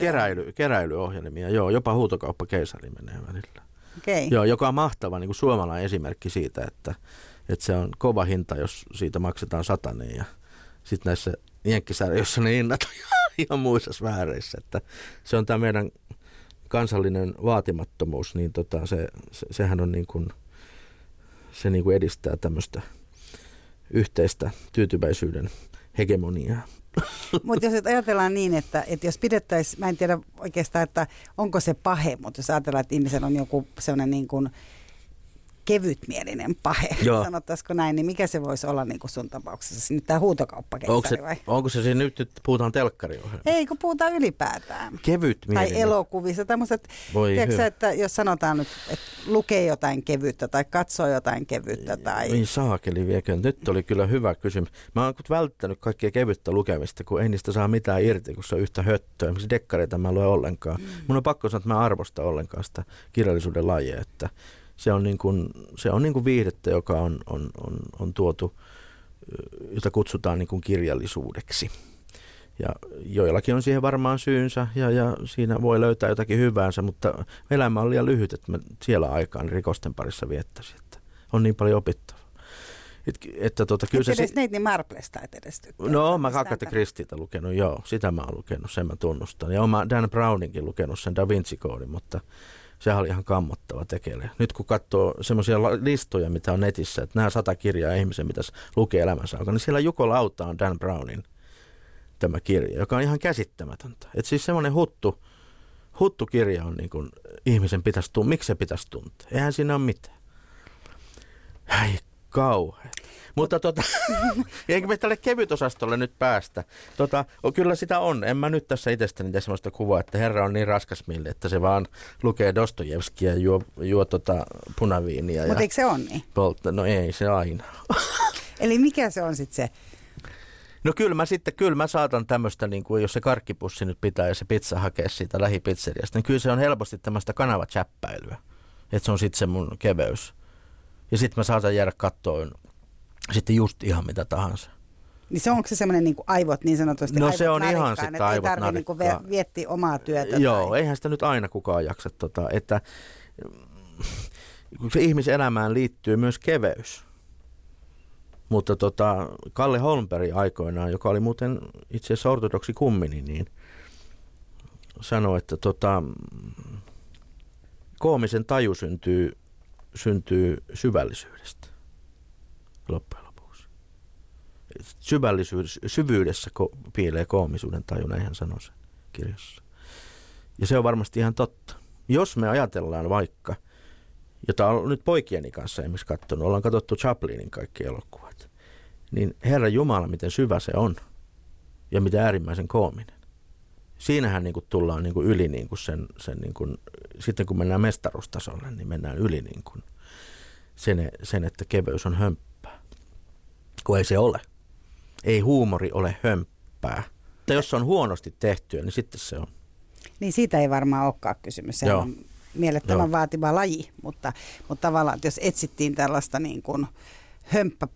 keräilyohjelmia, joo, jopa Huutokauppakeisari menee välillä. Okay. Joo, joka on mahtava niin kuin suomalainen esimerkki siitä, että se on kova hinta, jos siitä maksetaan satanen ja sitten näissä jenkkisarjoissa ne hinnat on ihan muissa sfääreissä, että se on tämä meidän kansallinen vaatimattomuus, niin sehän on niin kuin, se niin kuin edistää tämmöistä yhteistä tyytyväisyyden hegemoniaa. Mutta jos ajatellaan niin, että jos pidettäisiin, mä en tiedä oikeastaan, että onko se pahe, mutta jos ajatellaan, että ihmisellä on joku sellainen niin kuin kevytmielinen pahe, sanottaisiko näin, niin mikä se voisi olla niin kuin sun tapauksessa? Nyt tämä Huutokauppakeisari vai? Onko se siinä nyt, että puhutaan telkkariohjelmasta? Ei, kun puhutaan ylipäätään. Kevytmielinen. Tai elokuvissa. Tämmöset, tiedätkö sä, että jos sanotaan nyt, että lukee jotain kevyttä tai katsoo jotain kevyttä tai... Ei saakeli viekö. Nyt oli kyllä hyvä kysymys. Mä oon välttänyt kaikkia kevyttä lukemista, kun ei niistä saa mitään irti, kun se on yhtä höttöä. Esimerkiksi dekkareita mä en lue ollenkaan. Mun on pakko sanoa, että mä arvostan ollenkaan sitä kirjallisuuden lajia, että Se on niin kuin viihdettä, joka on tuotu, jota kutsutaan niin kuin kirjallisuudeksi. Ja joillakin on siihen varmaan syynsä ja siinä voi löytää jotakin hyväänsä, mutta elämä on liian lyhyt, että mä siellä aikaan rikosten parissa viettäisin. Että on niin paljon opittavaa. Neiti Marplesta et edes tykkää. No, mä Agatha Christieta lukenut, joo. Sitä mä oon lukenut, sen mä tunnustan. Ja mä Dan Browninkin lukenut sen Da Vinci-koodin, mutta... Sehän oli ihan kammottava tekele. Nyt kun katsoo semmoisia listoja, mitä on netissä, että nämä 100 kirjaa ihmisen, mitä lukee elämänsä alkaa, niin siellä Juko Lauta on Dan Brownin tämä kirja, joka on ihan käsittämätöntä. Että siis semmoinen huttukirja on niin kuin ihmisen pitäisi tuntea. Miksi se pitäisi tuntea? Eihän siinä ole mitään. Ai kauhean. Mutta eikä me tälle kevytosastolle nyt päästä. Kyllä sitä on. En mä nyt tässä itsestäni tee sellaista kuvaa, että herra on niin raskas mieli, että se vaan lukee Dostojevskia ja juo punaviiniä. Mutta eikö se ole niin? No ei se aina. Eli mikä se on sitten se? No kyllä mä saatan tämmöistä, niin kuin jos se karkkipussi nyt pitää ja se pizza hakee siitä lähipizzeriasta, niin kyllä se on helposti tämmöistä kanavatsappäilyä. Että se on sitten se mun keveys. Ja sitten mä saatan jäädä kattoon. Sitten just ihan mitä tahansa. Niin se onko se semmoinen niin kuin aivot niin sanotusti? No se on ihan sitä aivot narikkaa. Ei tarvitse niin vietti omaa työtä. Joo, tai... eihän sitä nyt aina kukaan jaksa. Että, kun se ihmiselämään liittyy myös keveys. Mutta Kalle Holmberg aikoinaan, joka oli muuten itse asiassa ortodoksi kummini, niin sanoi, että koomisen taju syntyy syvällisyydestä. Loppujen lopuksi. Syvyydessä piilee koomisuuden tajun, eihän sano sen kirjassa. Ja se on varmasti ihan totta. Jos me ajatellaan vaikka, jota on nyt poikieni kanssa esimerkiksi katsonut, ollaan katsottu Chaplinin kaikki elokuvat, niin Herra Jumala, miten syvä se on ja miten äärimmäisen koominen. Siinähän niin kuin tullaan niin kuin yli niin kuin sen niin kuin, sitten kun mennään mestaruustasolle, niin mennään yli niin kuin sen, että keveys on hömppä. Kun ei se ole. Ei huumori ole hömppää. Mutta jos se on huonosti tehtyä, niin sitten se on. Niin siitä ei varmaan olekaan kysymys. Se on mielettömän vaativa laji, mutta tavallaan, että jos etsittiin tällaista niin kuin hömppä,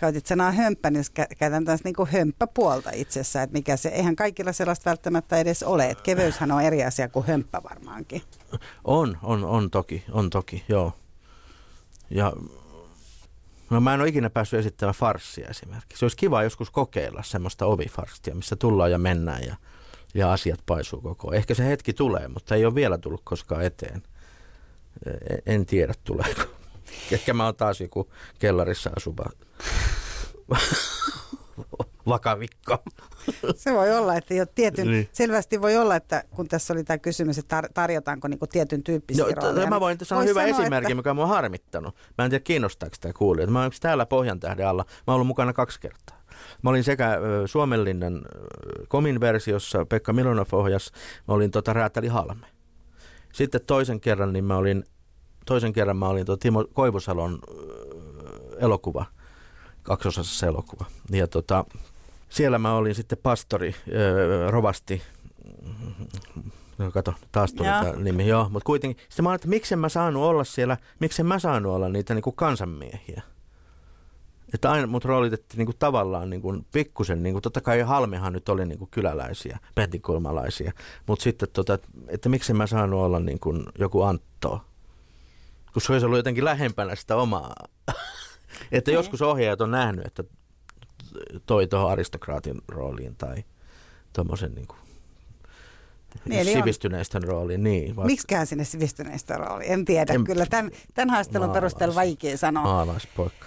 käytit sanaa hömppä, niin jos käytän taas niin kuin hömppäpuolta itsessä, että mikä se, eihän kaikilla sellaista välttämättä edes ole, että keveyshän on eri asia kuin hömppä varmaankin. On toki, joo. Ja... No mä en ole ikinä päässyt esittämään farssia esimerkiksi. Se olisi kiva joskus kokeilla semmoista ovifarstia, missä tullaan ja mennään ja asiat paisuu koko ajan. Ehkä se hetki tulee, mutta ei ole vielä tullut koskaan eteen. En tiedä tuleeko. Ehkä mä oon taas joku kellarissa asuva vakavikko. Se voi olla, että selvästi voi olla, että kun tässä oli tämä kysymys, että tarjotaanko niinku tietyn tyyppisiä rooleja. Mä voin sanoa hyvä esimerkki, että... mikä mua on harmittanut. Mä en tiedä kiinnostaako tämä kuulijat. Mä olen täällä Pohjantähden alla. Mä oon ollut mukana 2 kertaa. Mä olin sekä Suomenlinnan Komin versiossa, Pekka Milonov ohjas, mä olin Räätäli Halme. Sitten toisen kerran mä olin Timo Koivusalon elokuva. 2-osassa elokuva. Ja siellä mä olin sitten pastori, rovasti, No kato, taas tuli tämä nimi. Joo, mutta kuitenkin. Sitten mä ajattelin, että miksen mä saanut olla siellä, miksen mä saanut olla niitä niin kuin kansanmiehiä. Että aina mut roolitettiin niin kuin tavallaan niin kuin pikkusen, niin kuin totta kai Halmehan nyt oli niin kuin kyläläisiä, pentinkulmalaisia. Mutta sitten, että miksen mä saanut olla niin kuin joku Antto. Kun se olisi ollut jotenkin lähempänä sitä omaa. Että joskus ohjaajat on nähnyt, että toi tuohon aristokraatin rooliin tai tuommoisen niin kuin niin, sivistyneistön rooli. Niin, miksiköhän sinne sivistyneistön rooli? En tiedä kyllä. Tämän haastelun perusteella vaikea sanoa. Maalaispoikka.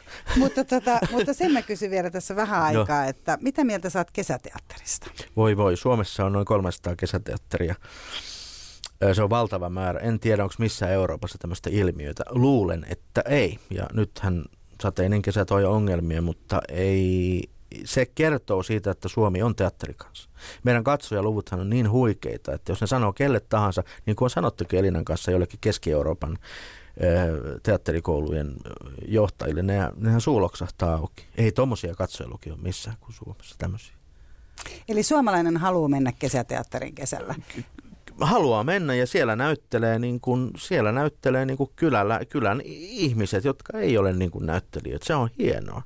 Mutta sen mä kysyn vielä tässä vähän aikaa, että mitä mieltä sä oot kesäteatterista? Voi. Suomessa on noin 300 kesäteatteria. Se on valtava määrä. En tiedä, onko missään Euroopassa tämmöistä ilmiötä. Luulen, että ei. Ja nythän sateinen kesä toi ongelmia, mutta ei. Se kertoo siitä, että Suomi on teatterikansa. Meidän katsojaluvuthan on niin huikeita, että jos ne sanoo kelle tahansa, niin kuin on sanottukin Elinan kanssa jollekin Keski-Euroopan teatterikoulujen johtajille, nehän suuloksahtaa auki. Ei tommosia katsojalukia ole missään kuin Suomessa tämmöisiä. Eli suomalainen haluaa mennä kesäteatterin kesällä? Haluaa mennä ja siellä näyttelee niin kuin kylän ihmiset, jotka ei ole niin kuin näyttelijöitä. Se on hienoa.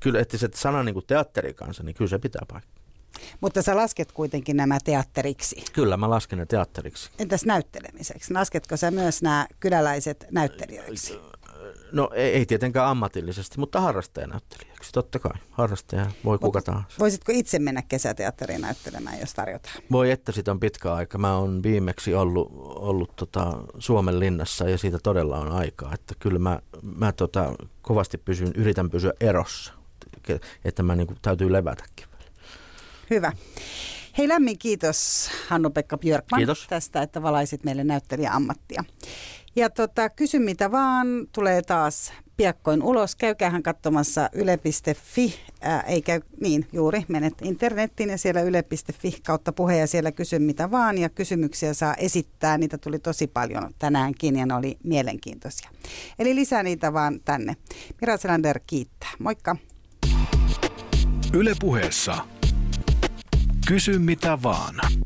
Kyllä, että se sana niin kuin teatterikansa, niin kyllä se pitää paikkaa. Mutta sä lasket kuitenkin nämä teatteriksi. Kyllä, mä lasken ne teatteriksi. Entäs näyttelemiseksi? Lasketko sä myös nämä kyläläiset näyttelijöiksi? No ei tietenkään ammatillisesti, mutta harrastajanäyttelijäksi. Totta kai, harrastaja voi kuka tahansa. Voisitko itse mennä kesäteatteriin näyttelemään, jos tarjotaan? Voi että, siitä on pitkä aika. Mä oon viimeksi ollut Suomen linnassa ja siitä todella on aikaa. Että kyllä mä kovasti yritän pysyä erossa, että mä niin kuin, täytyy levätäkin. Hyvä. Hei, lämmin kiitos Hannu-Pekka Björkman tästä, että valaisit meille näyttelijäammattia. Ja kysy mitä vaan, tulee taas piakkoin ulos. Käykäähän katsomassa yle.fi, menet internettiin ja siellä yle.fi kautta puhe ja siellä kysy mitä vaan. Ja kysymyksiä saa esittää, niitä tuli tosi paljon tänäänkin ja ne oli mielenkiintoisia. Eli lisää niitä vaan tänne. Mira Selander kiittää, moikka. Yle Puheessa. Kysy mitä vaan.